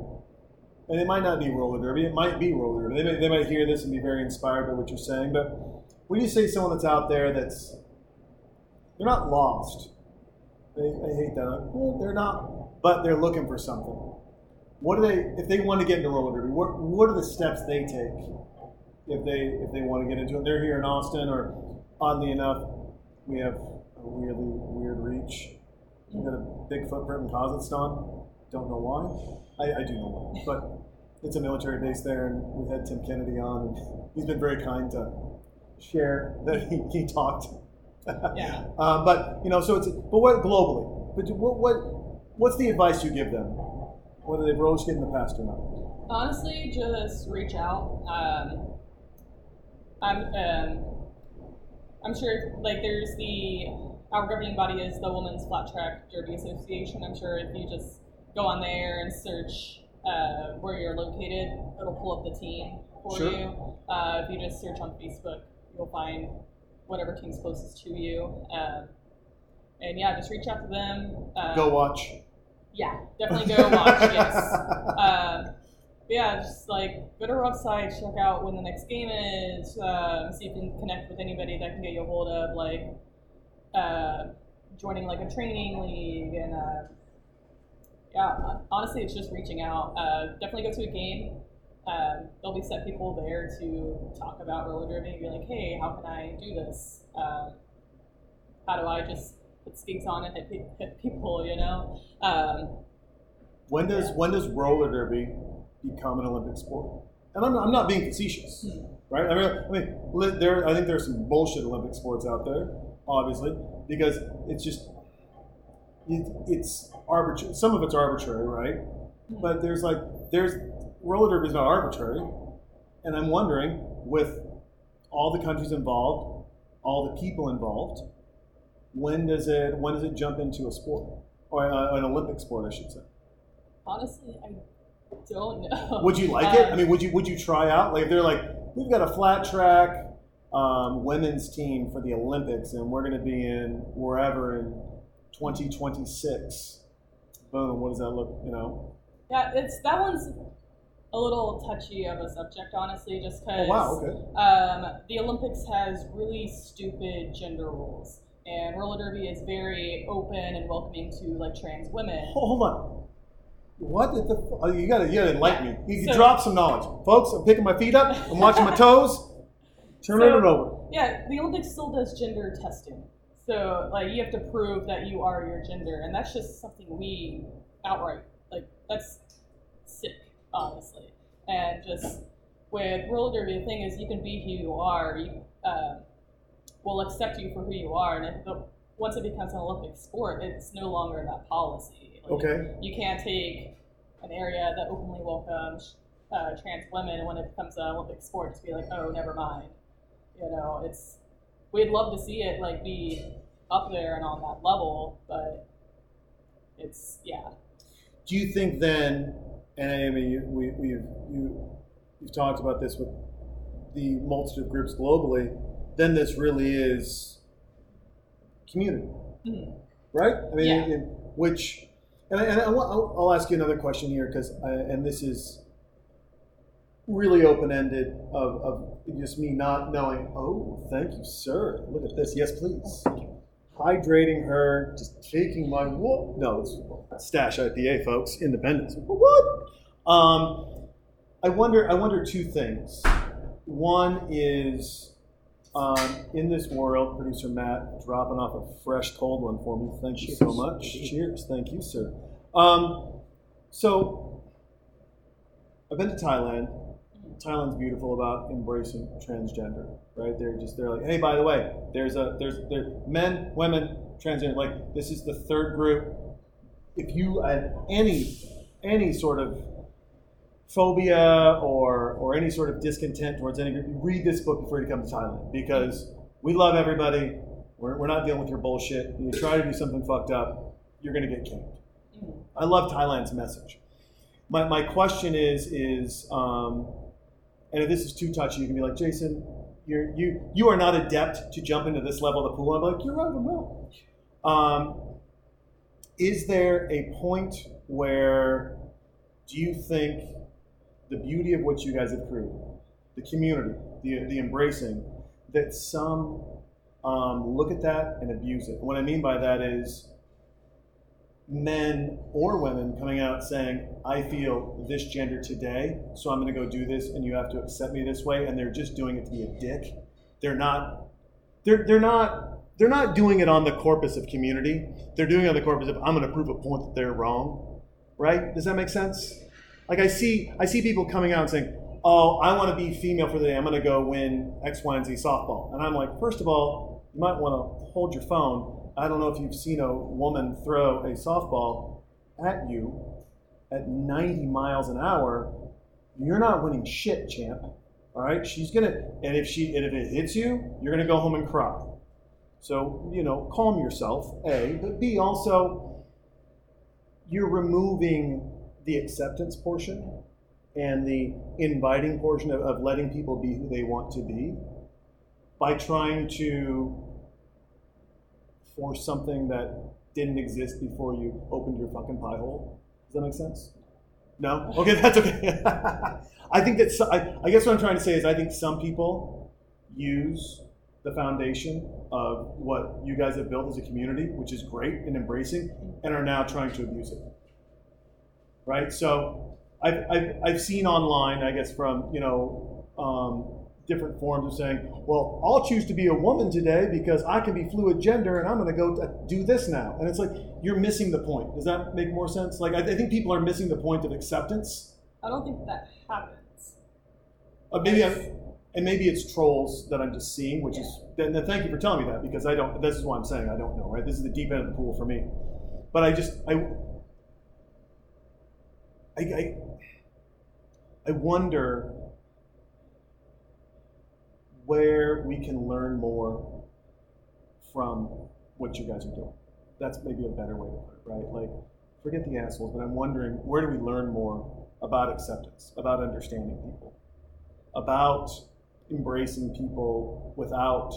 and it might not be roller derby, it might be roller derby, they might, they might hear this and be very inspired by what you're saying, but what do you say to someone that's out there that's, they're not lost, they, I hate that, they're not, but they're looking for something. What do they, if they want to get into roller derby, what what are the steps they take if they if they want to get into it? They're here in Austin, or oddly enough, we have a weirdly weird reach. I've got a big footprint in Kazakhstan. Don't know why. I, I do know why, but it's a military base there, and we had Tim Kennedy on, and he's been very kind to share that he, he talked. Yeah. um, but you know, so it's but what globally? But what what what's the advice you give them, whether they've roller skated in the past or not? Honestly, just reach out. Um, I'm um, I'm sure like there's the. Our governing body is the Women's Flat Track Derby Association. I'm sure if you just go on there and search uh, where you're located, it'll pull up the team for sure. you. Uh, if you just search on Facebook, you'll find whatever team's closest to you. Uh, and yeah, just reach out to them. Um, go watch. Yeah, definitely go watch, yes. Um, yeah, just like go to our website, check out when the next game is, um, see if you can connect with anybody that can get you a hold of, like, uh joining like a training league, and uh yeah honestly it's just reaching out. Uh definitely go to a game. Um there'll be set people there to talk about roller derby and be like, hey, how can I do this? Um how do I just put skates on and hit, hit people, you know? Um when does yeah. when does roller derby become an Olympic sport? And I'm not, I'm not being facetious. hmm. Right, I mean, I mean there I think there's some bullshit Olympic sports out there, obviously, because it's just, it, it's arbitrary. Some of it's arbitrary, right? But there's like, there's, roller derby is not arbitrary. And I'm wondering, with all the countries involved, all the people involved, when does it, when does it jump into a sport? Or a, an Olympic sport, I should say. Honestly, I don't know. Would you like uh, it? I mean, would you, would you try out? Like, they're like, we've got a flat track Um, women's team for the Olympics, and we're going to be in wherever in twenty twenty-six. Boom! What does that look? You know? Yeah, it's that one's a little touchy of a subject, honestly, just because. Oh, wow. Okay. Um, the Olympics has really stupid gender rules, and roller derby is very open and welcoming to like trans women. Oh, hold on. What did the? Oh, you gotta, you gotta enlighten me. You so, drop some knowledge, folks. I'm picking my feet up. I'm watching my toes. Turn so, it over. Yeah, the Olympics still does gender testing. So, like, you have to prove that you are your gender, and that's just something we outright, like, that's sick, honestly. And just with roller derby, the thing is, you can be who you are. You, uh, we'll accept you for who you are, and if the, once it becomes an Olympic sport, it's no longer that policy. Like, okay. You can't take an area that openly welcomes uh, trans women when it becomes an Olympic sport to be like, oh, never mind. You know, it's, we'd love to see it like be up there and on that level, but it's, yeah. Do you think then, and I mean, you, we, we've, you, you've talked about this with the multitude of groups globally, then this really is community, mm-hmm. right? I mean, yeah. in, which, and, I, and I, I'll, I'll ask you another question here, because, and this is really open-ended of, of just me not knowing, oh, thank you, sir. Look at this. Yes, please. Hydrating her, just taking my, whoop. No, it's stash I P A, folks. Independence. What? Um, I wonder, I wonder two things. One is, um, in this world, producer Matt dropping off a fresh cold one for me. Thank you so much. Cheers. Thank you, sir. Um, so I've been to Thailand. Thailand's beautiful about embracing transgender, right? They're just, they're like, hey, by the way, there's a, there's, there's men, women, transgender, like this is the third group. If you had any, any sort of phobia or, or any sort of discontent towards any group, read this book before you come to Thailand, because we love everybody. We're, we're not dealing with your bullshit. You try to do something fucked up, you're going to get kicked. I love Thailand's message. My, my question is, is, um, and if this is too touchy, you can be like, Jason, you're, you you are not adept to jump into this level of the pool. I'm like, you're right, I'm not. Um, is there a point where do you think the beauty of what you guys have created, the community, the, the embracing, that some um, look at that and abuse it? What I mean by that is men or women coming out saying, I feel this gender today, so I'm going to go do this, and you have to accept me this way, and they're just doing it to be a dick. They're not, they're they're not, they're not doing it on the corpus of community. They're doing it on the corpus of, I'm going to prove a point that they're wrong, right? Does that make sense? Like I see, I see people coming out and saying, oh, I want to be female for the day. I'm going to go win X, Y, and Z softball. And I'm like, first of all, you might want to hold your phone. I don't know if you've seen a woman throw a softball at you at ninety miles an hour. You're not winning shit, champ. All right? She's going to, and if she, and if it hits you, you're going to go home and cry. So, you know, calm yourself, A. But B, also, you're removing the acceptance portion and the inviting portion of, of letting people be who they want to be by trying to or something that didn't exist before you opened your fucking pie hole. Does that make sense? No? Okay, that's okay. I think that's, I, I guess what I'm trying to say is I think some people use the foundation of what you guys have built as a community, which is great and embracing, and are now trying to abuse it. Right? So I've, I've, I've seen online, I guess, from, you know, um, different forms of saying, well, I'll choose to be a woman today because I can be fluid gender and I'm going to go do this now. And it's like, you're missing the point. Does that make more sense? Like, I, th- I think people are missing the point of acceptance. I don't think that happens. Uh, maybe I'm, and maybe it's trolls that I'm just seeing, which yeah. is, then, then thank you for telling me that, because I don't, this is why I'm saying I don't know, right? This is the deep end of the pool for me. But I just, I, I, I, I wonder where we can learn more from what you guys are doing. That's maybe a better way to put it, right? Like, forget the assholes, but I'm wondering, where do we learn more about acceptance, about understanding people, about embracing people without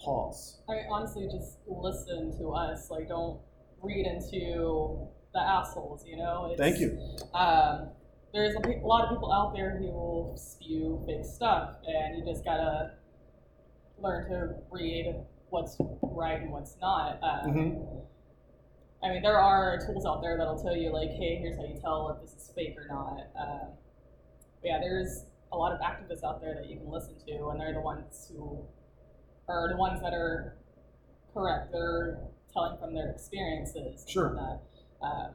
pause? I mean, honestly, just listen to us. Like, don't read into the assholes, you know? It's, Thank you. Um, There's a lot of people out there who will spew big stuff, and you just gotta learn to read what's right and what's not. Um, mm-hmm. I mean, there are tools out there that'll tell you, like, hey, here's how you tell if this is fake or not. Um, but yeah, there's a lot of activists out there that you can listen to, and they're the ones who are the ones that are correct. They're telling from their experiences. Sure. And that. Um,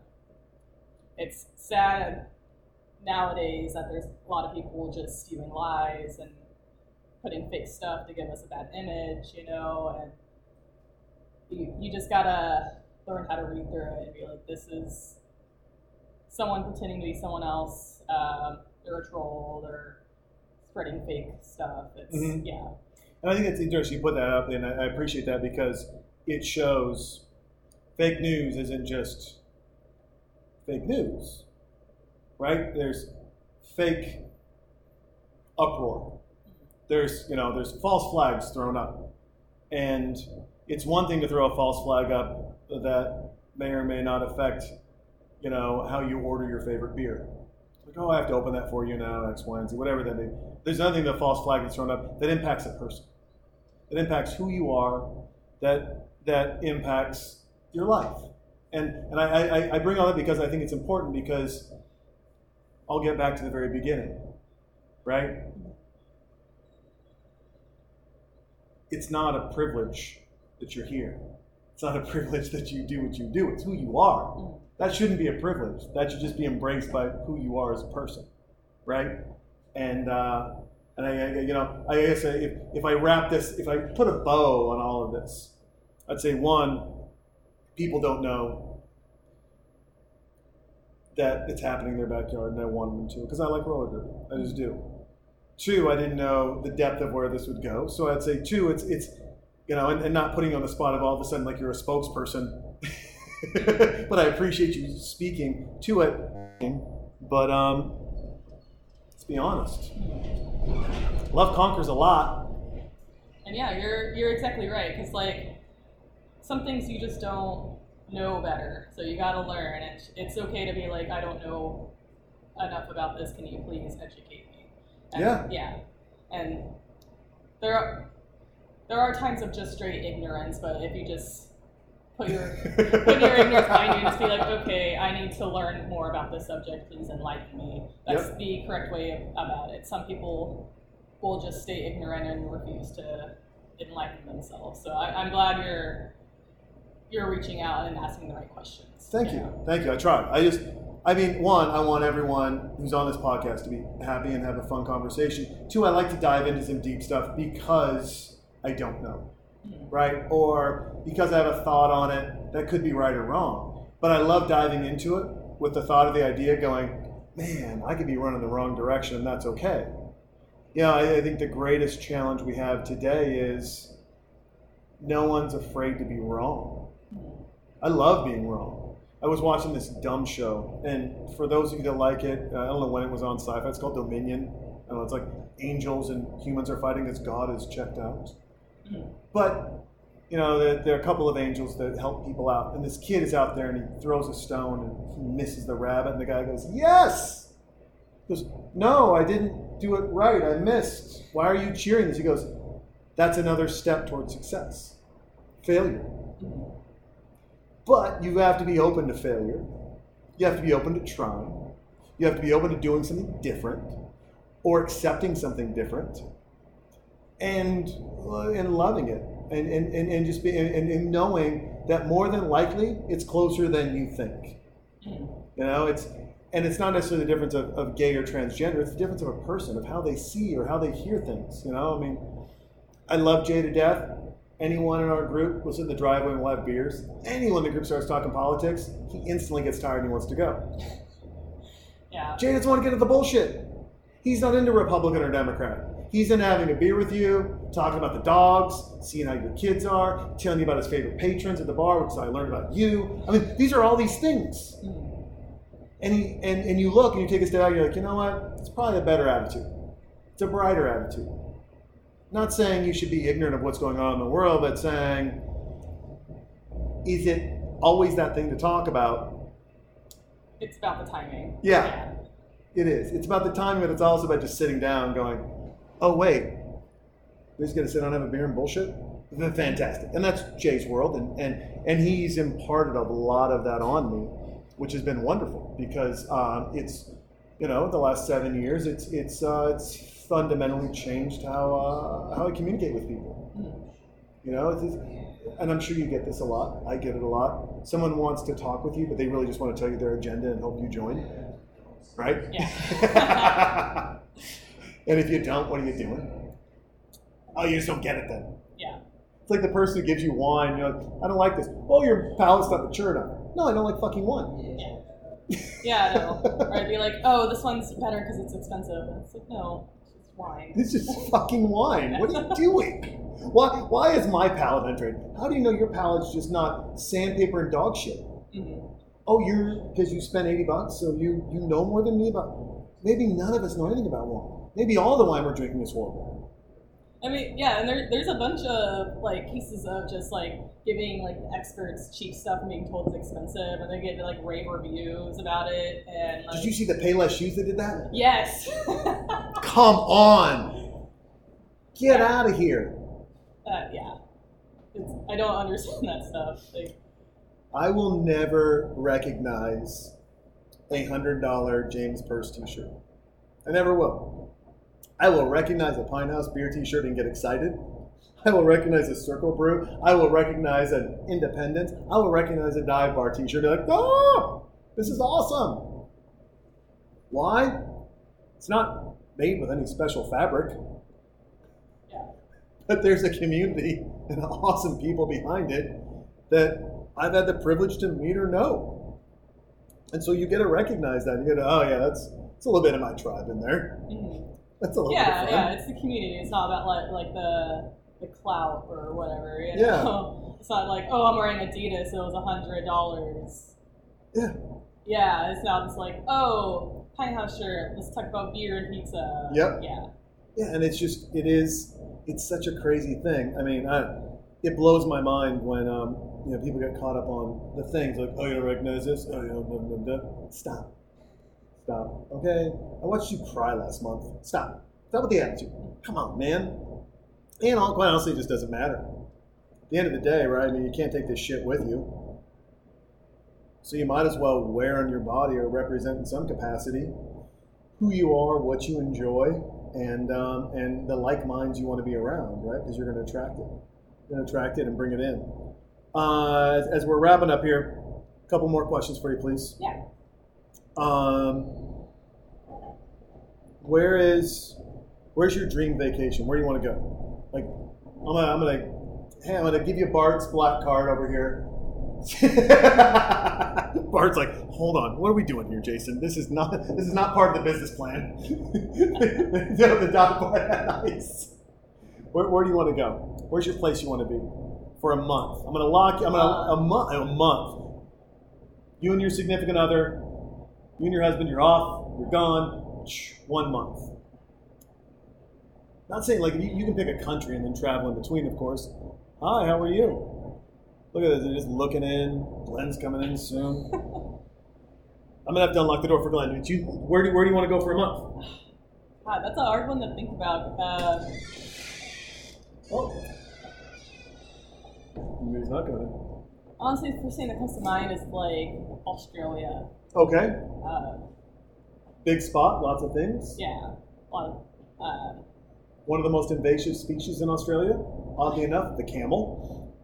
it's sad nowadays that there's a lot of people just spewing lies and putting fake stuff to give us a bad image, you know, and you, you just gotta learn how to read through it and be like, this is someone pretending to be someone else, um, they're a troll, they're spreading fake stuff. It's mm-hmm. yeah. And I think it's interesting you put that up, and I, I appreciate that because it shows fake news isn't just fake news, right? There's fake uproar. There's, you know, there's false flags thrown up, and it's one thing to throw a false flag up that may or may not affect, you know, how you order your favorite beer. Like, oh, I have to open that for you now, X, Y, and Z, whatever that may be. There's another thing that false flag that's thrown up that impacts a person, that impacts who you are, that that impacts your life. And and I, I, I bring all that because I think it's important because I'll get back to the very beginning, right? It's not a privilege that you're here. It's not a privilege that you do what you do. It's who you are. That shouldn't be a privilege. That should just be embraced by who you are as a person, right? And uh, and I, I you know I guess if if I wrap this, if I put a bow on all of this, I'd say one, people don't know that it's happening in their backyard, and I wanted them to because I like roller derby. I just do. Two, I didn't know the depth of where this would go. So I'd say two, it's, it's you know, and, and not putting you on the spot of all of a sudden like you're a spokesperson, but I appreciate you speaking to it. But um, let's be honest. Love conquers a lot. And yeah, you're you're exactly right. Because like some things you just don't know better. So you got to learn. And it's okay to be like, I don't know enough about this. Can you please educate me? And, yeah. Yeah. And there are, there are times of just straight ignorance, but if you just put your put your ignorance behind you and just be like, okay, I need to learn more about this subject, please enlighten me. That's yep. the correct way of, about it. Some people will just stay ignorant and refuse to enlighten themselves. So I, I'm glad you're you're reaching out and asking the right questions. Thank you. you. Know? Thank you. I tried. I just... I mean, one, I want everyone who's on this podcast to be happy and have a fun conversation. Two, I like to dive into some deep stuff because I don't know, right? Or because I have a thought on it that could be right or wrong. But I love diving into it with the thought of the idea going, man, I could be running the wrong direction and that's okay. You know, I, I think the greatest challenge we have today is no one's afraid to be wrong. I love being wrong. I was watching this dumb show, and for those of you that like it, I don't know when it was on Sci-Fi, it's called Dominion. I don't know, it's like angels and humans are fighting because God is checked out. But, you know, there, there are a couple of angels that help people out, and this kid is out there and he throws a stone and he misses the rabbit, and the guy goes, yes! He goes, no, I didn't do it right, I missed. Why are you cheering this? He goes, that's another step towards success. Failure. But you have to be open to failure. You have to be open to trying. You have to be open to doing something different or accepting something different and and loving it and and, and, and just be and, and knowing that more than likely it's closer than you think. You know, it's and it's not necessarily the difference of, of gay or transgender, it's the difference of a person, of how they see or how they hear things. You know, I mean, I love Jay to death. Anyone in our group will sit in the driveway and we'll have beers. Anyone in the group starts talking politics, he instantly gets tired and he wants to go. Yeah. Jay doesn't want to get into the bullshit. He's not into Republican or Democrat. He's into having a beer with you, talking about the dogs, seeing how your kids are, telling you about his favorite patrons at the bar, which I learned about you. I mean, these are all these things. And he, and, and you look and you take a step out and you're like, you know what? It's probably a better attitude. It's a brighter attitude. Not saying you should be ignorant of what's going on in the world, but saying, is it always that thing to talk about? It's about the timing. Yeah, yeah. It is. It's about the timing, but it's also about just sitting down and going, oh, wait, we're just going to sit down and have a beer and bullshit? That's fantastic. And that's Jay's world, and, and, and he's imparted a lot of that on me, which has been wonderful because um, it's, you know, the last seven years, it's it's uh, it's fundamentally changed how uh, how I communicate with people. You know, it's just, and I'm sure you get this a lot. I get it a lot. Someone wants to talk with you, but they really just want to tell you their agenda and hope you join, right? Yeah. And if you don't, what are you doing? Oh, you just don't get it then. Yeah. It's like the person who gives you wine. You're like, I don't like this. Oh, your palate's not mature enough. No, I don't like fucking wine. Yeah. Yeah, no. Or I'd be like, oh, this one's better because it's expensive. And it's like, no, it's just wine. It's just fucking wine. What are you doing? Why Why is my palate untrained? How do you know your palate's just not sandpaper and dog shit? Mm-hmm. Oh, you're, because you spent eighty bucks, so you, you know more than me about, maybe none of us know anything about wine. Maybe all the wine we're drinking is horrible. I mean, yeah, and there, there's a bunch of, like, cases of just, like, giving, like, experts cheap stuff and being told it's expensive, and they get, like, rave reviews about it, and, like... Did you see the Payless shoes that did that? Yes! Come on! Get yeah. out of here! Uh, yeah. It's, I don't understand that stuff. Like, I will never recognize a one hundred dollars James Purse t-shirt. I never will. I will recognize a Pine House beer t-shirt and get excited. I will recognize a Circle Brew. I will recognize an Independence. I will recognize a Dive Bar t-shirt and be like, oh, this is awesome. Why? It's not made with any special fabric. Yeah. But there's a community and awesome people behind it that I've had the privilege to meet or know. And so you get to recognize that. You get to, oh yeah, that's, that's a little bit of my tribe in there. Mm-hmm. That's a little yeah, bit yeah, it's the community. It's not about like like the the clout or whatever. You know? Yeah. It's not like, oh, I'm wearing Adidas, so it was a hundred dollars. Yeah. Yeah, it's now just like, oh, Pine House shirt. Let's talk about beer and pizza. Yep. Yeah. Yeah, and it's just it is it's such a crazy thing. I mean, I, it blows my mind when um you know people get caught up on the things like, oh, you don't recognize this. Oh, you don't blah, blah, blah. Stop. Stop. Okay, I watched you cry last month. Stop. Stop with the attitude. Come on, man. And all, quite honestly, it just doesn't matter. At the end of the day, right? I mean, you can't take this shit with you. So you might as well wear on your body or represent in some capacity who you are, what you enjoy, and um, and the like minds you want to be around, right? Because you're going to attract it. You're going to attract it and bring it in. Uh, as we're wrapping up here, a couple more questions for you, please. Yeah. Um, where is, where's your dream vacation? Where do you want to go? Like, I'm gonna, I'm gonna, hey, I'm gonna give you Bart's black card over here. Bart's like, hold on, what are we doing here, Jason? This is not, this is not part of the business plan. The dot bar had ice. Where, where do you want to go? Where's your place you want to be for a month? I'm gonna lock you. I'm gonna a month, a month. You and your significant other. You and your husband, you're off, you're gone, one month. Not saying, like, you, you can pick a country and then travel in between, of course. Hi, how are you? Look at this, they're just looking in. Glenn's coming in soon. I'm going to have to unlock the door for Glenn. Did you, where, do, where do you want to go for a month? God, that's a hard one to think about. Uh... Oh. Maybe he's not going to. Honestly, the first thing that comes to mind is, like, Australia. Okay. Uh, Big spot, lots of things. Yeah. Well, uh, one of the most invasive species in Australia, oddly enough, the camel.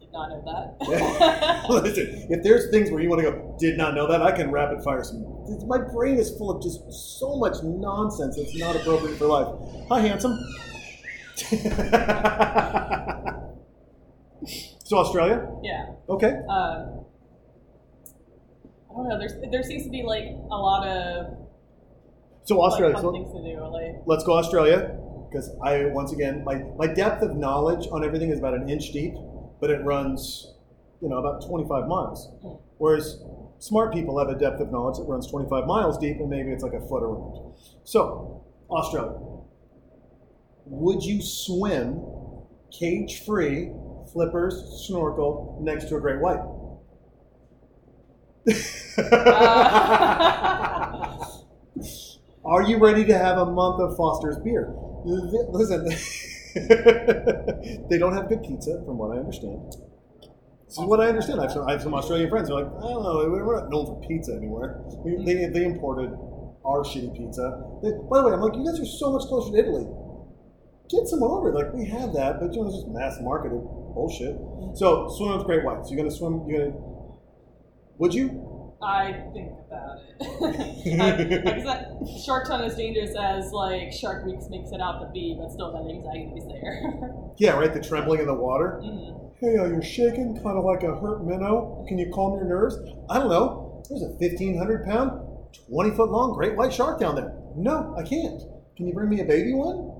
Did not know that. Yeah. Listen, if there's things where you want to go, did not know that, I can rapid fire some. My brain is full of just so much nonsense that's not appropriate for life. Hi, handsome. So Australia? Yeah. Okay. Uh, I don't know, there's, there seems to be like a lot of so Australia, like, so things to do. Like, let's go Australia, because I, once again, my, my depth of knowledge on everything is about an inch deep, but it runs, you know, about twenty-five miles. Whereas smart people have a depth of knowledge that runs twenty-five miles deep, and maybe it's like a foot around. So, Australia. Would you swim cage-free, flippers, snorkel, next to a great white? uh. Are you ready to have a month of Foster's beer? Listen, they don't have good pizza, from what I understand. This is what I understand. I have some, I have some Australian friends who are like, I don't know, we're not known for pizza anywhere. We, they, they imported our shitty pizza. They, by the way, I'm like, you guys are so much closer to Italy. Get someone over. Like, we have that, but you know, it's just mass marketed bullshit. So, swim with great whites. You're going to swim, you're going to... Would you? I think about it. Because that shark's not as dangerous as like Shark Week makes it out to be, but still that anxiety is there. Yeah, right. The trembling in the water. Mm-hmm. Hey, uh, you're shaking, kind of like a hurt minnow. Can you calm your nerves? I don't know. there's a fifteen hundred pound, twenty foot long great white shark down there. No, I can't. Can you bring me a baby one?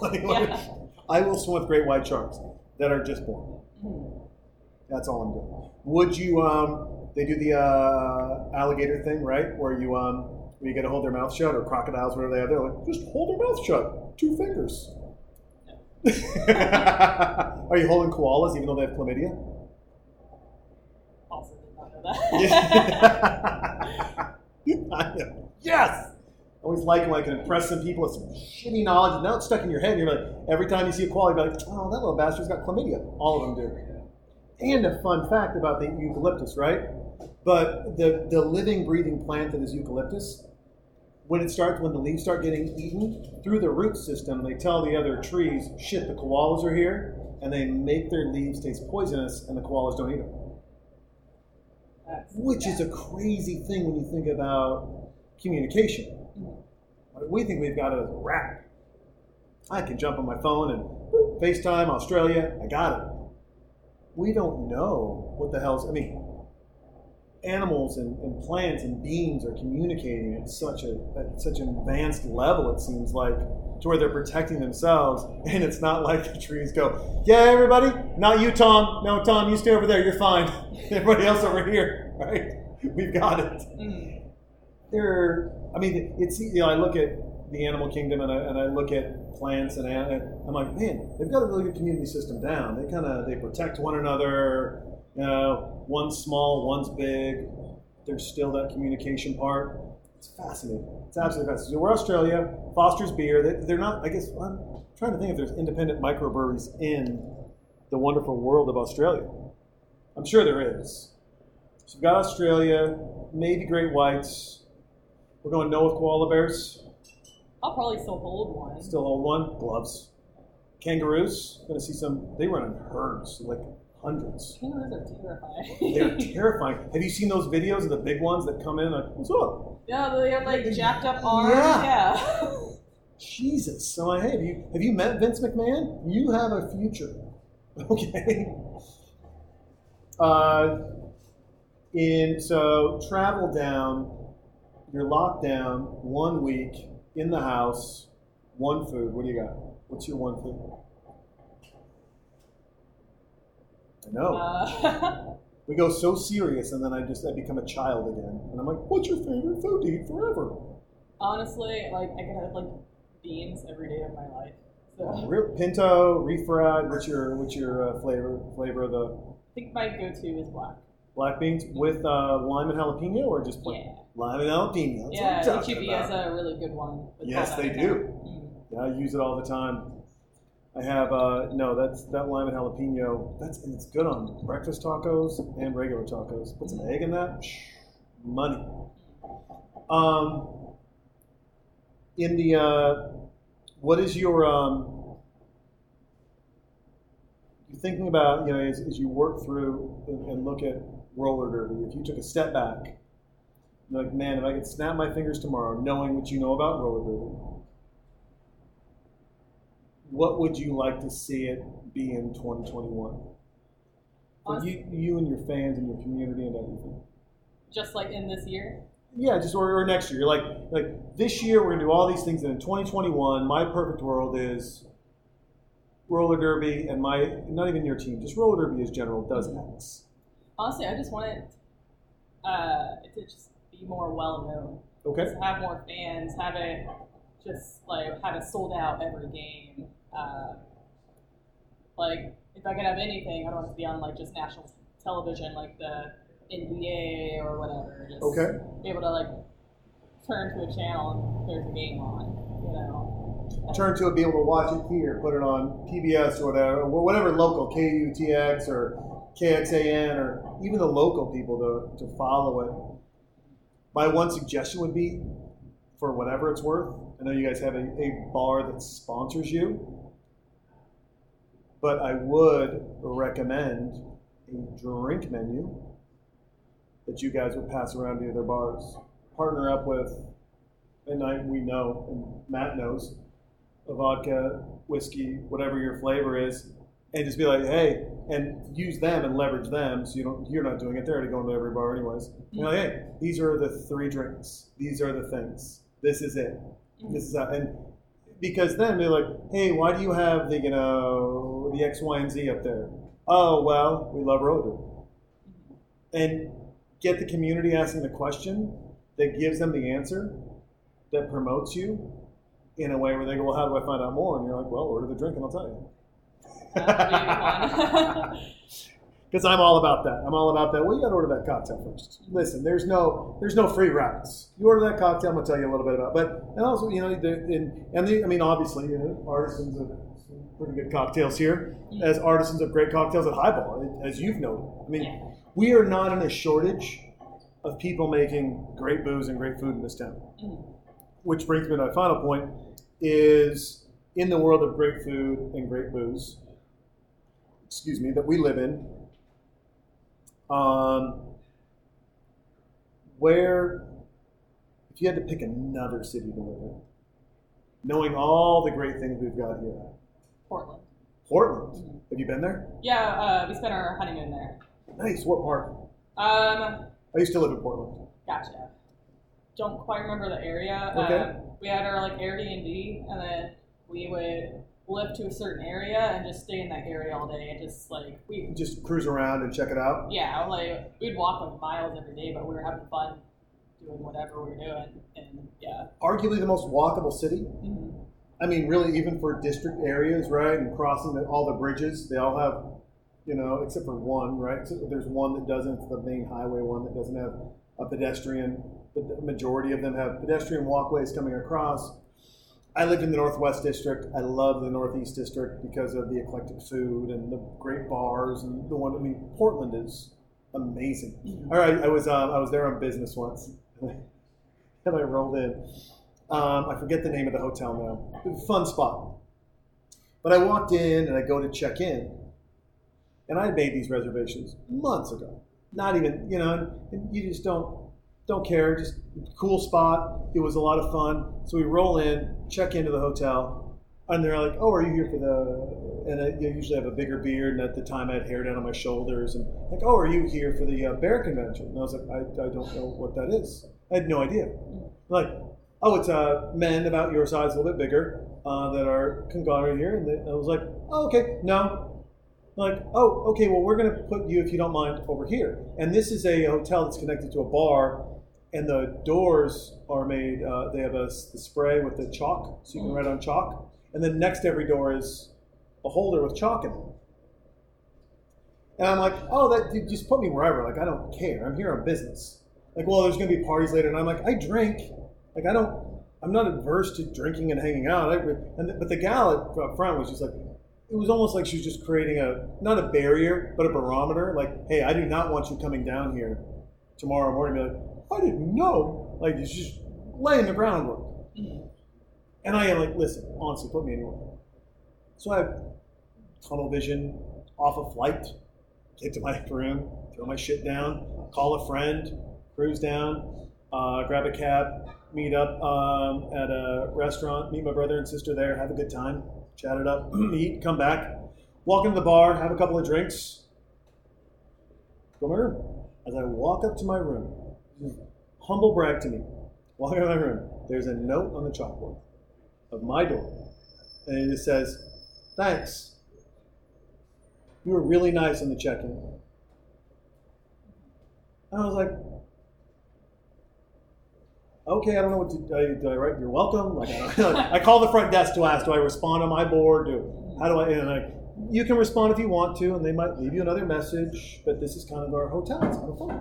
like, yeah. I will swim with great white sharks that are just born. Mm. That's all I'm doing. Would you, um, they do the uh, alligator thing, right? Where you um, where you got to hold their mouth shut, or crocodiles, whatever they have. They're like, just hold their mouth shut. Two fingers. Are you holding koalas even though they have chlamydia? Also did not know that. Yes! I always like when I can impress some people with some shitty knowledge, and now it's stuck in your head, and you're like, every time you see a koala, you're like, oh, that little bastard's got chlamydia. All of them do. And a fun fact about the eucalyptus, right? But the, the living, breathing plant that is eucalyptus, when it starts, when the leaves start getting eaten, through the root system, they tell the other trees, shit, the koalas are here, and they make their leaves taste poisonous, and the koalas don't eat them. That's Which yeah. is a crazy thing when you think about communication. Mm-hmm. We think we've got it as a wrap. I can jump on my phone and FaceTime Australia, I got it. We don't know what the hell's, I mean, animals and, and plants and beings are communicating at such a at such an advanced level, it seems like, to where they're protecting themselves, and it's not like the trees go, yeah, everybody, not you, Tom. No, Tom, you stay over there, you're fine. Everybody else over here, right? We've got it. Mm. There, I mean, it's, you know, I look at the animal kingdom, and I, and I look at plants, and I, I'm like, man, they've got a really good community system down. They kind of, they protect one another. You know, one's small, one's big. There's still that communication part. It's fascinating. It's absolutely fascinating. So we're Australia. Foster's beer. They, they're not. I guess I'm trying to think if there's independent microbreweries in the wonderful world of Australia. I'm sure there is. So we've got Australia, maybe Great Whites. We're going no with koala bears. I'll probably still hold one. Still hold one. Gloves. Kangaroos. Going to see some. They run in herds, like hundreds. Kangaroos are terrifying. They're terrifying. Have you seen those videos of the big ones that come in? Like, what's up? Yeah, they have like jacked up arms. Yeah. yeah. Jesus. So I have you have you met Vince McMahon? You have a future. Okay. Uh, in so travel down your lockdown one week in the house, one food. What do you got? What's your one food? I know. Uh. We go so serious, and then I just I become a child again, and I'm like, "What's your favorite food to eat forever?" Honestly, like I could have like beans every day of my life. So. Pinto, refried. What's your what's your uh, flavor flavor of the? I think my go-to is black. Black beans with uh, lime and jalapeno, or just plain yeah. lime and jalapeno. That's yeah, H E B has a really good one. Yes, they do. Mm. Yeah, I use it all the time. I have, uh, no, that's that lime and jalapeno, that's, and it's good on breakfast tacos and regular tacos. Put some egg in that, money. Um, in the, uh, what is your, um, you're thinking about, you know, as, as you work through and, and look at roller derby, if you took a step back, you're like, man, if I could snap my fingers tomorrow knowing what you know about roller derby, what would you like to see it be in twenty twenty-one? For you, you and your fans and your community and everything. Just like in this year? Yeah, just or, or next year. You're like, like this year we're gonna do all these things, and in twenty twenty-one, my perfect world is roller derby, and my not even your team, just roller derby as general does X. Honestly, I just want it uh, to just be more well known. Okay. Just have more fans. Have a just like have it sold out every game. Uh, like, if I could have anything, I don't want to be on, like, just national television, like the N B A or whatever. Just okay. be able to, like, turn to a channel and there's a game on, you know. Turn to it, be able to watch it here, put it on P B S or whatever, or whatever local, K U T X or K X A N, or even the local people to, to follow it. My one suggestion would be, for whatever it's worth, I know you guys have a, a bar that sponsors you, but I would recommend a drink menu that you guys would pass around to other bars. Partner up with, and I, we know, and Matt knows, a vodka, whiskey, whatever your flavor is, and just be like, hey, and use them and leverage them, so you don't, you're not doing it. They're already going to every bar anyways. Mm-hmm. You're like, hey, these are the three drinks. These are the things. This is it. Mm-hmm. This is how, and because then they're like, hey, why do you have the, you know, the X, Y, and Z up there? Oh, well, we love roller. And get the community asking the question that gives them the answer, that promotes you in a way where they go, well, how do I find out more? And you're like, well, order the drink and I'll tell you. Because I'm all about that. I'm all about that. Well, you got to order that cocktail first. Listen, there's no there's no free routes. You order that cocktail, I'm going to tell you a little bit about it. But, and also, you know, and, and the, I mean, obviously, you know, artisans of pretty good cocktails here, mm-hmm. as artisans of great cocktails at Highball, as you've noted. I mean, yeah. we are not in a shortage of people making great booze and great food in this town. Mm-hmm. Which brings me to my final point, is in the world of great food and great booze, excuse me, that we live in, um, where, if you had to pick another city to live in, knowing all the great things we've got here. Portland. Portland? Mm-hmm. Have you been there? Yeah, uh, we spent our honeymoon there. Nice. What part? Um, I used to live in Portland. Gotcha. Don't quite remember the area. Okay. Um, we had our like Airbnb, and then we would live to a certain area and just stay in that area all day, and just like we just cruise around and check it out. Yeah, like we'd walk like miles every day, but we were having fun doing whatever we were doing, and yeah. Arguably the most walkable city. Mm-hmm. I mean, really, even for district areas, right? And crossing the, all the bridges, they all have, you know, except for one, right? Except there's one that doesn't, the main highway one that doesn't have a pedestrian. The majority of them have pedestrian walkways coming across. I lived in the Northwest District. I love the Northeast District because of the eclectic food and the great bars and the one. I mean, Portland is amazing. Mm-hmm. All right, I was um, I was there on business once, and I rolled in. Um, I forget the name of the hotel now. It was a fun spot, but I walked in and I go to check in, and I made these reservations months ago. Not even, you know, and you just don't. Don't care, just cool spot. It was a lot of fun. So we roll in, check into the hotel, and they're like, "Oh, are you here for the?" And I you know, usually have a bigger beard, and at the time I had hair down on my shoulders, and like, "Oh, are you here for the uh, bear convention?" And I was like, I, "I don't know what that is. I had no idea." Like, "Oh, it's uh, men about your size, a little bit bigger, uh, that are conglomerate here." And, they, and I was like, "Oh, okay, no." Like, oh, okay, well, we're going to put you, if you don't mind, over here. And this is a hotel that's connected to a bar, and the doors are made, uh, they have a, a spray with the chalk, so you can write on chalk. And then next to every door is a holder with chalk in it. And I'm like, oh, that dude, just put me wherever. Like, I don't care. I'm here on business. Like, well, there's going to be parties later. And I'm like, I drink. Like, I don't, I'm not adverse to drinking and hanging out. I, and the, but the gal up front was just like, it was almost like she was just creating a, not a barrier, but a barometer. Like, hey, I do not want you coming down here tomorrow morning and be like, I didn't know. Like, it's just laying the groundwork. Mm-hmm. And I am like, listen, honestly, put me anywhere. So I have tunnel vision, off a flight, get to my room, throw my shit down, call a friend, cruise down, uh, grab a cab, meet up um, at a restaurant, meet my brother and sister there, have a good time. Chat it up, eat, come back, walk into the bar, have a couple of drinks, go to my room. As I walk up to my room, humble brag to me, walk into my room, there's a note on the chalkboard of my door, and it just says, thanks, you were really nice on the check-in. And I was like, okay, I don't know what to do. Do I write, you're welcome? Like, I, don't, I call the front desk to ask, do I respond on my board? Do how do I? And I, you can respond if you want to, and they might leave you another message. But this is kind of our hotel. It's kind of fun.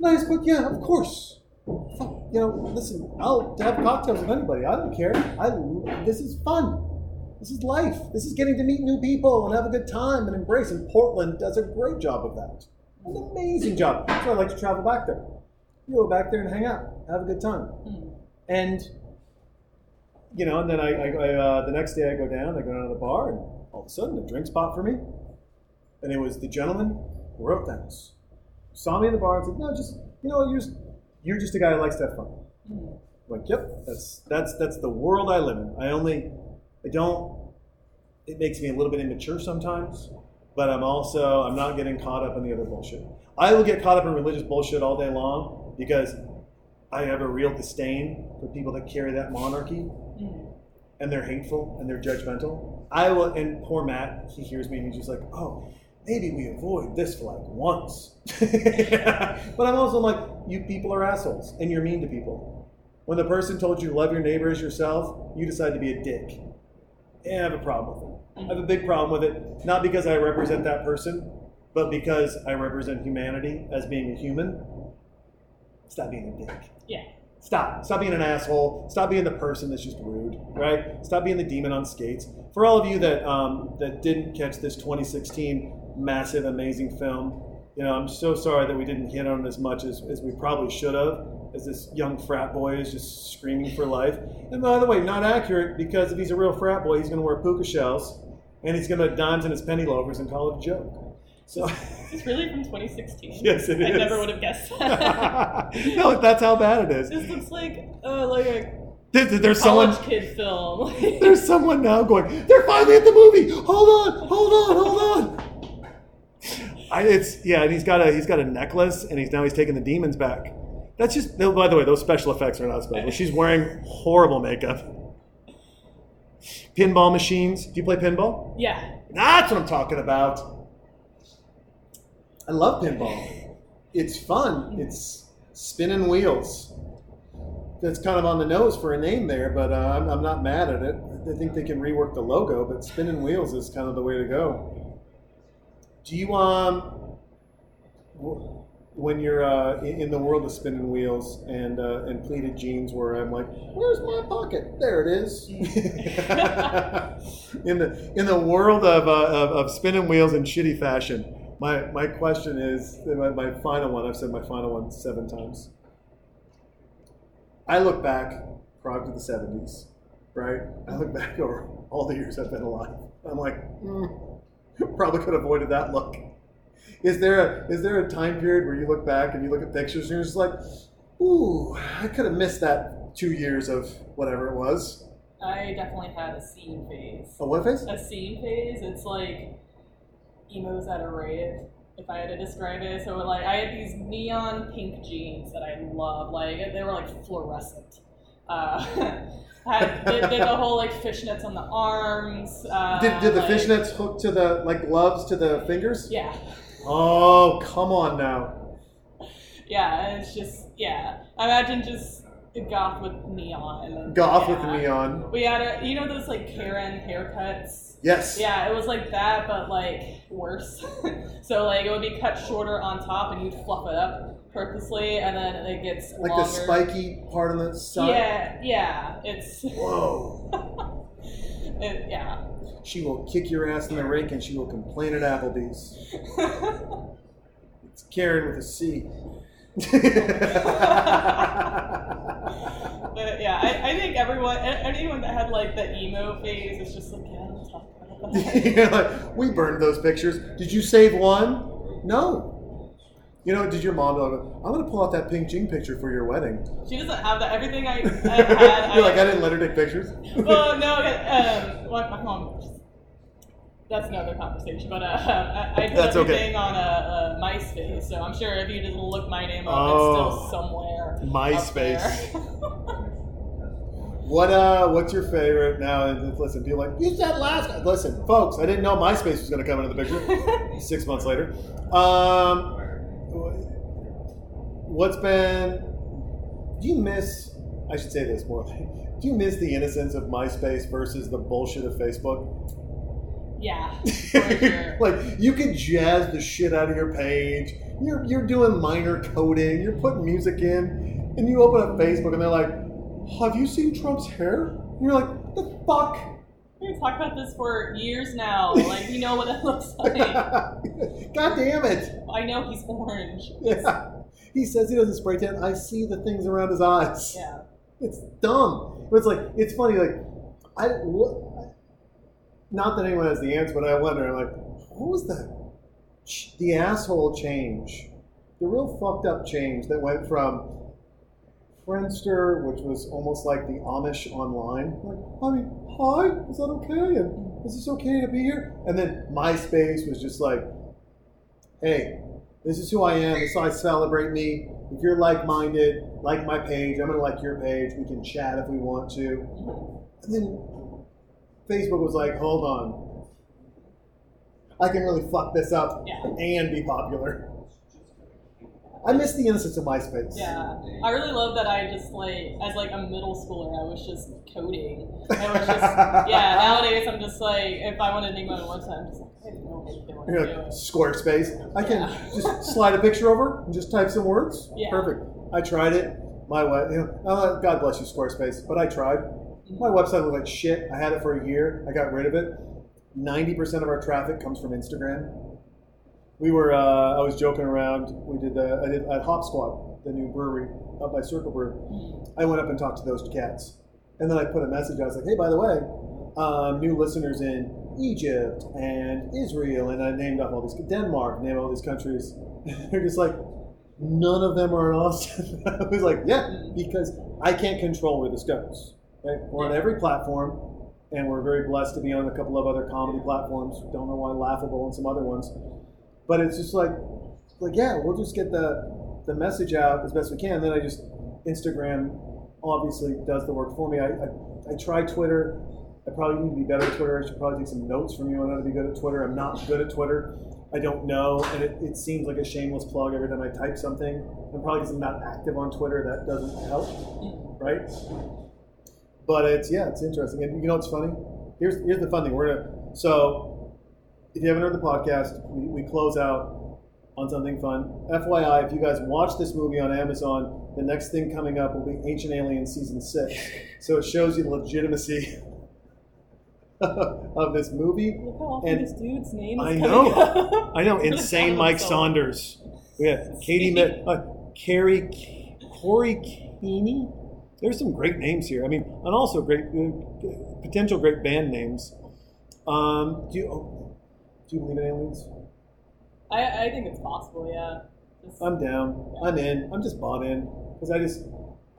Nice, but yeah, of course. You know, listen, I'll have cocktails with anybody. I don't care. I this is fun. This is life. This is getting to meet new people and have a good time and embrace. And Portland does a great job of that. An amazing job. That's why I like to travel back there. You go back there and hang out, have a good time. Mm-hmm. And, you know, and then I, I, I uh, the next day I go down, I go down to the bar, and all of a sudden a drink's popped for me. And it was the gentleman who wrote things. Saw me in the bar and said, no, just, you know, you're just, you're just a guy who likes to have fun. Mm-hmm. I'm like, yep, that's, that's, that's the world I live in. I only, I don't, it makes me a little bit immature sometimes, but I'm also, I'm not getting caught up in the other bullshit. I will get caught up in religious bullshit all day long because I have a real disdain for people that carry that monarchy, mm-hmm. and they're hateful and they're judgmental. I will, and poor Matt, he hears me and he's just like, oh, maybe we avoid this for like once. But I'm also like, you people are assholes and you're mean to people. When the person told you love your neighbor as yourself, you decide to be a dick. And I have a problem with it. I have a big problem with it, not because I represent that person, but because I represent humanity as being a human. Stop being a dick. Yeah. Stop. Stop being an asshole. Stop being the person that's just rude, right? Stop being the demon on skates. For all of you that um, that didn't catch this twenty sixteen massive, amazing film, you know, I'm so sorry that we didn't hit on it as much as, as we probably should have, as this young frat boy is just screaming for life. And by the way, not accurate, because if he's a real frat boy, he's going to wear puka shells, and he's going to dimes in his penny loafers and call it a joke. So, is this really from twenty sixteen? Yes, it is. I never would have guessed that. No, that's how bad it is. This looks like uh, like a there's, there's college someone, kid film. There's someone now going, they're finally at the movie. Hold on, hold on, hold on. I, it's yeah, and he's got a he's got a necklace, and he's now he's taking the demons back. That's just no. By the way, those special effects are not special. She's wearing horrible makeup. Pinball machines. Do you play pinball? Yeah. That's what I'm talking about. I love pinball. It's fun. It's spinning wheels. That's kind of on the nose for a name there, but uh, I'm, I'm not mad at it. I think they can rework the logo, but spinning wheels is kind of the way to go. Do you, um, when you're uh, in the world of spinning wheels and uh, and pleated jeans, where I'm like, where's my pocket? There it is. in the in the world of uh, of, of spinning wheels and shitty fashion. My my question is, my, my final one, I've said my final one seven times. I look back, prior to the seventies, right? I look back over all the years I've been alive. I'm like, mm, probably could have avoided that look. Is there, a, is there a time period where you look back and you look at pictures and you're just like, ooh, I could have missed that two years of whatever it was? I definitely had a scene phase. A what phase? A scene phase. It's like emos at a rave, if I had to describe it. So like, I had these neon pink jeans that I love, like they were like fluorescent. Uh, had, did, did the whole like fishnets on the arms. Uh, did did the like, fishnets hook to the like gloves to the fingers? Yeah. Oh, come on now. Yeah, and it's just yeah. Imagine just goth with neon. And then, goth yeah. with neon. We had a, you know those like Karen haircuts. Yes. Yeah, it was like that, but like worse. So like it would be cut shorter on top, and you'd fluff it up purposely, and then it gets like longer. The spiky part on the side. Yeah, yeah, it's. Whoa. it, yeah. She will kick your ass in the rink, and she will complain at Applebee's. It's Karen with a C. But yeah, I, I think everyone, anyone that had like the emo phase is just like, yeah, I don't talk about that. You're like, we burned those pictures. Did you save one? No. You know, did your mom go, I'm going to pull out that pink jean picture for your wedding? She doesn't have that. Everything I, I had. You're I, like, I didn't let her take pictures? Well, no, um, well, my mom just, that's another conversation, but uh, I, I put that's everything okay. on a, a MySpace, so I'm sure if you just look my name up, oh, it's still somewhere. MySpace. what uh? What's your favorite now? Listen, people are like you said last. Listen, folks, I didn't know MySpace was going to come into the picture. Six months later, um, what's been? Do you miss? I should say this more. Do you miss the innocence of MySpace versus the bullshit of Facebook? Yeah, for sure. Like you can jazz the shit out of your page. You're you're doing minor coding. You're putting music in, and you open up Facebook, and they're like, "Have you seen Trump's hair?" And you're like, "What the fuck?" We've talked about this for years now. Like you know what it looks like. God damn it! I know he's orange. Yeah, he says he doesn't spray tan. I see the things around his eyes. Yeah, it's dumb. But it's like it's funny. Like I. What, not that anyone has the answer, but I wonder, like, what was the, the asshole change? The real fucked up change that went from Friendster, which was almost like the Amish online. Like, I mean, hi, is that okay? And is this okay to be here? And then MySpace was just like, hey, this is who I am. This is how I celebrate me. If you're like-minded, like my page. I'm going to like your page. We can chat if we want to. And then Facebook was like, hold on. I can really fuck this up yeah. and be popular. I miss the innocence of MySpace. Yeah. I really love that I just, like, as, like, a middle schooler, I was just coding. I was just, yeah, nowadays I'm just, like, if I want to name my own website, I'm just like, I don't know what they want to do. Squarespace. I can yeah. just slide a picture over and just type some words. Yeah. Perfect. I tried it. My wife, you know, uh, God bless you, Squarespace, but I tried. My website looked like shit. I had it for a year. I got rid of it. ninety percent of our traffic comes from Instagram. We were, uh, I was joking around, we did the, I did at Hop Squad, the new brewery up by Circle Brew. I went up and talked to those cats. And then I put a message, I was like, hey, by the way, um, new listeners in Egypt and Israel, and I named up all these, Denmark, named all these countries. They're just like, none of them are in Austin. I was like, yeah, because I can't control where this goes. Right? We're on every platform. And we're very blessed to be on a couple of other comedy platforms. Don't know why, Laughable and some other ones. But it's just like, like yeah, we'll just get the, the message out as best we can. And then I just, Instagram obviously does the work for me. I, I, I try Twitter. I probably need to be better at Twitter. I should probably take some notes from you on how to be good at Twitter. I'm not good at Twitter. I don't know. And it, it seems like a shameless plug every time I type something. And probably because I'm not active on Twitter, that doesn't help, right? But it's, yeah, it's interesting. And you know what's funny? Here's here's the fun thing. We're gonna, so... If you haven't heard the podcast, we, we close out on something fun. F Y I, if you guys watch this movie on Amazon, the next thing coming up will be Ancient Aliens Season six. So it shows you the legitimacy of this movie. Look how often this dude's name is I know. Up. I know. Insane Mike Saunders. Yeah. Katie Met, uh, Carrie, Corey Keeney. There's some great names here. I mean, and also great, uh, potential great band names. Um, do you... Oh, Do you believe in aliens? I, I think it's possible, yeah. Just, I'm down. Yeah. I'm in. I'm just bought in because I just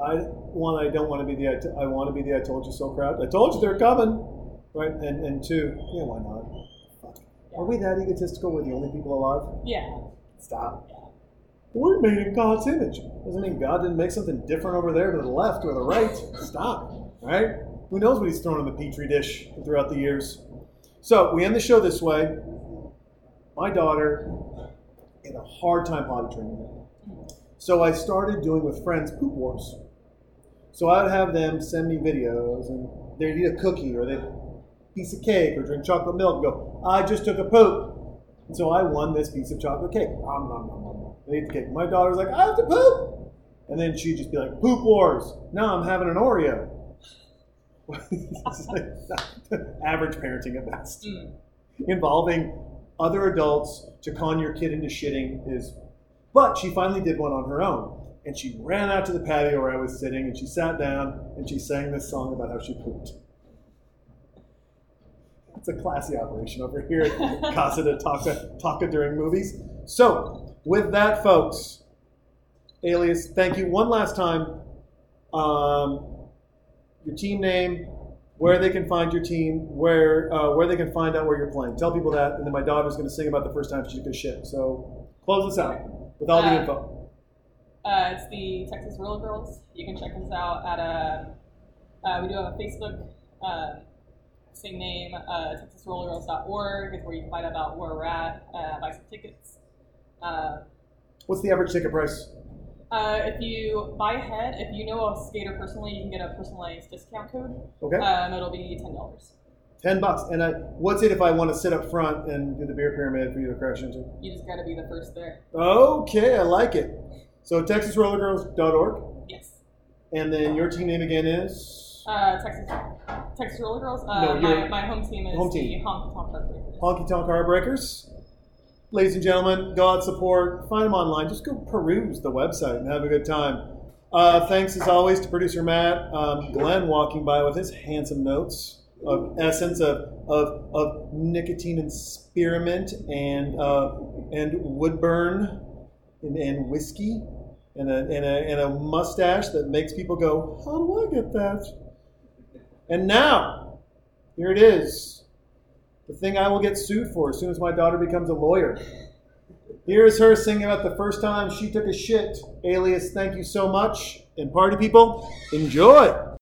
I one I don't want to be the I, t- I want to be the I told you so crowd. I told you they're coming, right? And and two, yeah, why not? Yeah. Are we that egotistical? We're the only people alive. Yeah. Stop. Yeah. We're made in God's image. Doesn't mean God didn't make something different over there to the left or the right. Stop. Right? Who knows what he's thrown in the petri dish throughout the years? So we end the show this way. My daughter had a hard time potty training. So I started doing with friends poop wars. So I would have them send me videos and they'd eat a cookie or they'd piece of cake or drink chocolate milk and go, I just took a poop. And so I won this piece of chocolate cake. Nom, nom, nom, nom. They eat the cake. My daughter's like, I have to poop. And then she'd just be like, poop wars. Now I'm having an Oreo. Average parenting at best. Mm. Involving other adults to con your kid into shitting is, but she finally did one on her own. And she ran out to the patio where I was sitting and she sat down and she sang this song about how she pooped. It's a classy operation over here at Casa de Taca, Taca during movies. So with that, folks, Alias, thank you one last time. Um, your team name, where they can find your team, where uh, where they can find out where you're playing. Tell people that, and then my daughter's going to sing about the first time she took a shit. So close this out with all uh, the info. Uh, it's the Texas Roller Girls. You can check us out at a, uh, we do have a Facebook, uh, same name, uh, texas roller girls dot org is where you can find out about where we're at, uh, buy some tickets. Uh, What's the average ticket price? Uh, if you buy ahead, if you know a skater personally, you can get a personalized discount code. Okay. Um, it'll be ten dollars. Ten bucks. And I, what's it if I want to sit up front and do the beer pyramid for you to crash into? You just gotta be the first there. Okay, I like it. So texas roller girls dot org. Yes. And then your team name again is? Uh, Texas Texas Roller Girls. Uh, no, my, my home team is home team. the Honky Tonk Heartbreakers. Honky Tonk Heartbreakers. Ladies and gentlemen, God support. Find them online. Just go peruse the website and have a good time. Uh, thanks, as always, to producer Matt. Um, Glenn walking by with his handsome notes of essence of of, of nicotine and spearmint and uh, and wood burn and, and whiskey and a, and, a, and a mustache that makes people go, how do I get that? And now, here it is. The thing I will get sued for as soon as my daughter becomes a lawyer. Here's her singing about the first time she took a shit. Alias, thank you so much. And party people, enjoy.